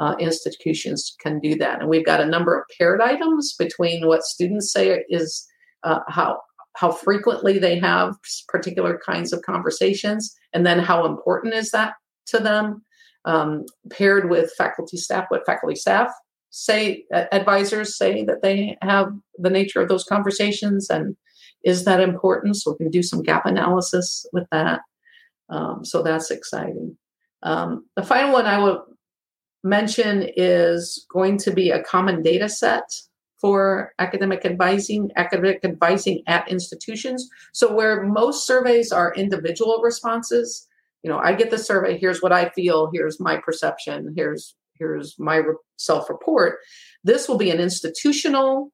uh, institutions can do that. And we've got a number of paired items between what students say is uh, how how frequently they have particular kinds of conversations, and then how important is that to them, um, paired with faculty staff, what faculty staff say, uh, advisors say that they have, the nature of those conversations, and is that important? So we can do some gap analysis with that. Um, so that's exciting. Um, the final one I will mention is going to be a common data set for academic advising, academic advising at institutions. So where most surveys are individual responses, you know, I get the survey, here's what I feel, here's my perception, here's here's my self-report. This will be an institutional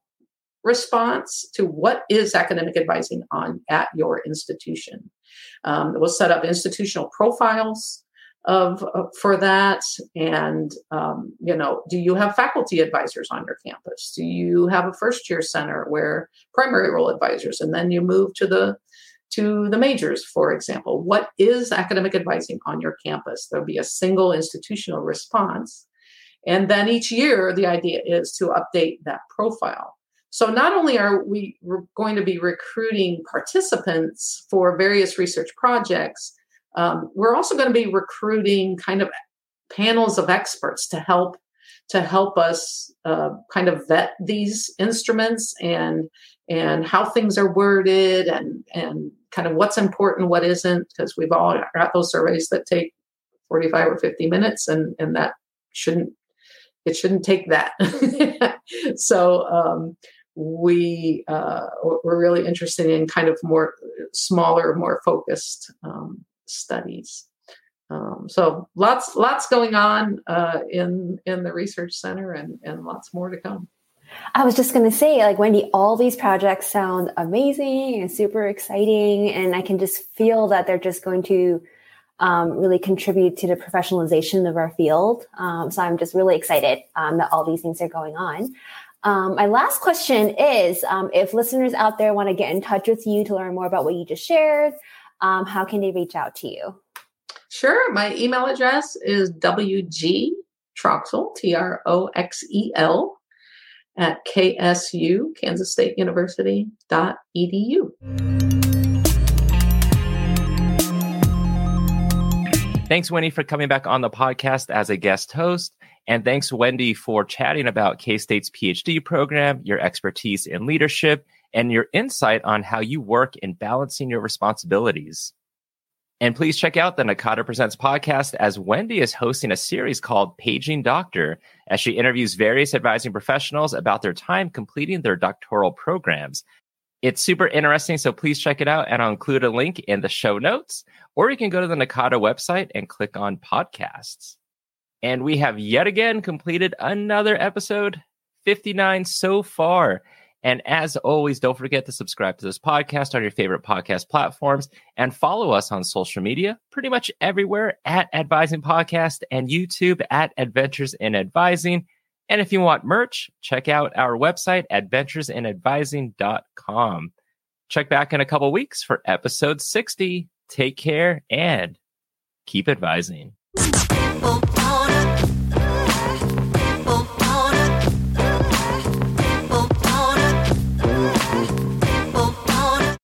response to what is academic advising on at your institution. Um, we'll set up institutional profiles of uh, for that, and um, you know, do you have faculty advisors on your campus? Do you have a first year center where primary role advisors, and then you move to the to the majors, for example? What is academic advising on your campus? There'll be a single institutional response, and then each year the idea is to update that profile. So not only are we we're going to be recruiting participants for various research projects, Um, we're also going to be recruiting kind of panels of experts to help to help us uh, kind of vet these instruments and and how things are worded and and kind of what's important, what isn't, because we've all got those surveys that take forty-five or fifty minutes, and and that shouldn't it shouldn't take that. So um, we uh, we're really interested in kind of more smaller, more focused Um, studies. Um, so lots, lots going on uh, in in the research center, and, and lots more to come. I was just going to say, like, Wendy, all these projects sound amazing and super exciting, and I can just feel that they're just going to um, really contribute to the professionalization of our field. Um, so I'm just really excited um, that all these things are going on. Um, my last question is, um, if listeners out there want to get in touch with you to learn more about what you just shared, Um, how can they reach out to you? Sure. My email address is W G Troxel, T R O X E L, at K S U, Kansas State University, dot edu. Thanks, Winnie, for coming back on the podcast as a guest host. And thanks, Wendy, for chatting about K-State's PhD program, your expertise in leadership, and your insight on how you work in balancing your responsibilities. And please check out the Nakata Presents podcast, as Wendy is hosting a series called Paging Doctor, as she interviews various advising professionals about their time completing their doctoral programs. It's super interesting, so please check it out, and I'll include a link in the show notes, or you can go to the Nakata website and click on podcasts. And we have yet again completed another episode, fifty-nine so far. And as always, don't forget to subscribe to this podcast on your favorite podcast platforms, and follow us on social media pretty much everywhere at Advising Podcast, and YouTube at Adventures in Advising. And if you want merch, check out our website, adventures in advising dot com. Check back in a couple weeks for episode sixty. Take care and keep advising.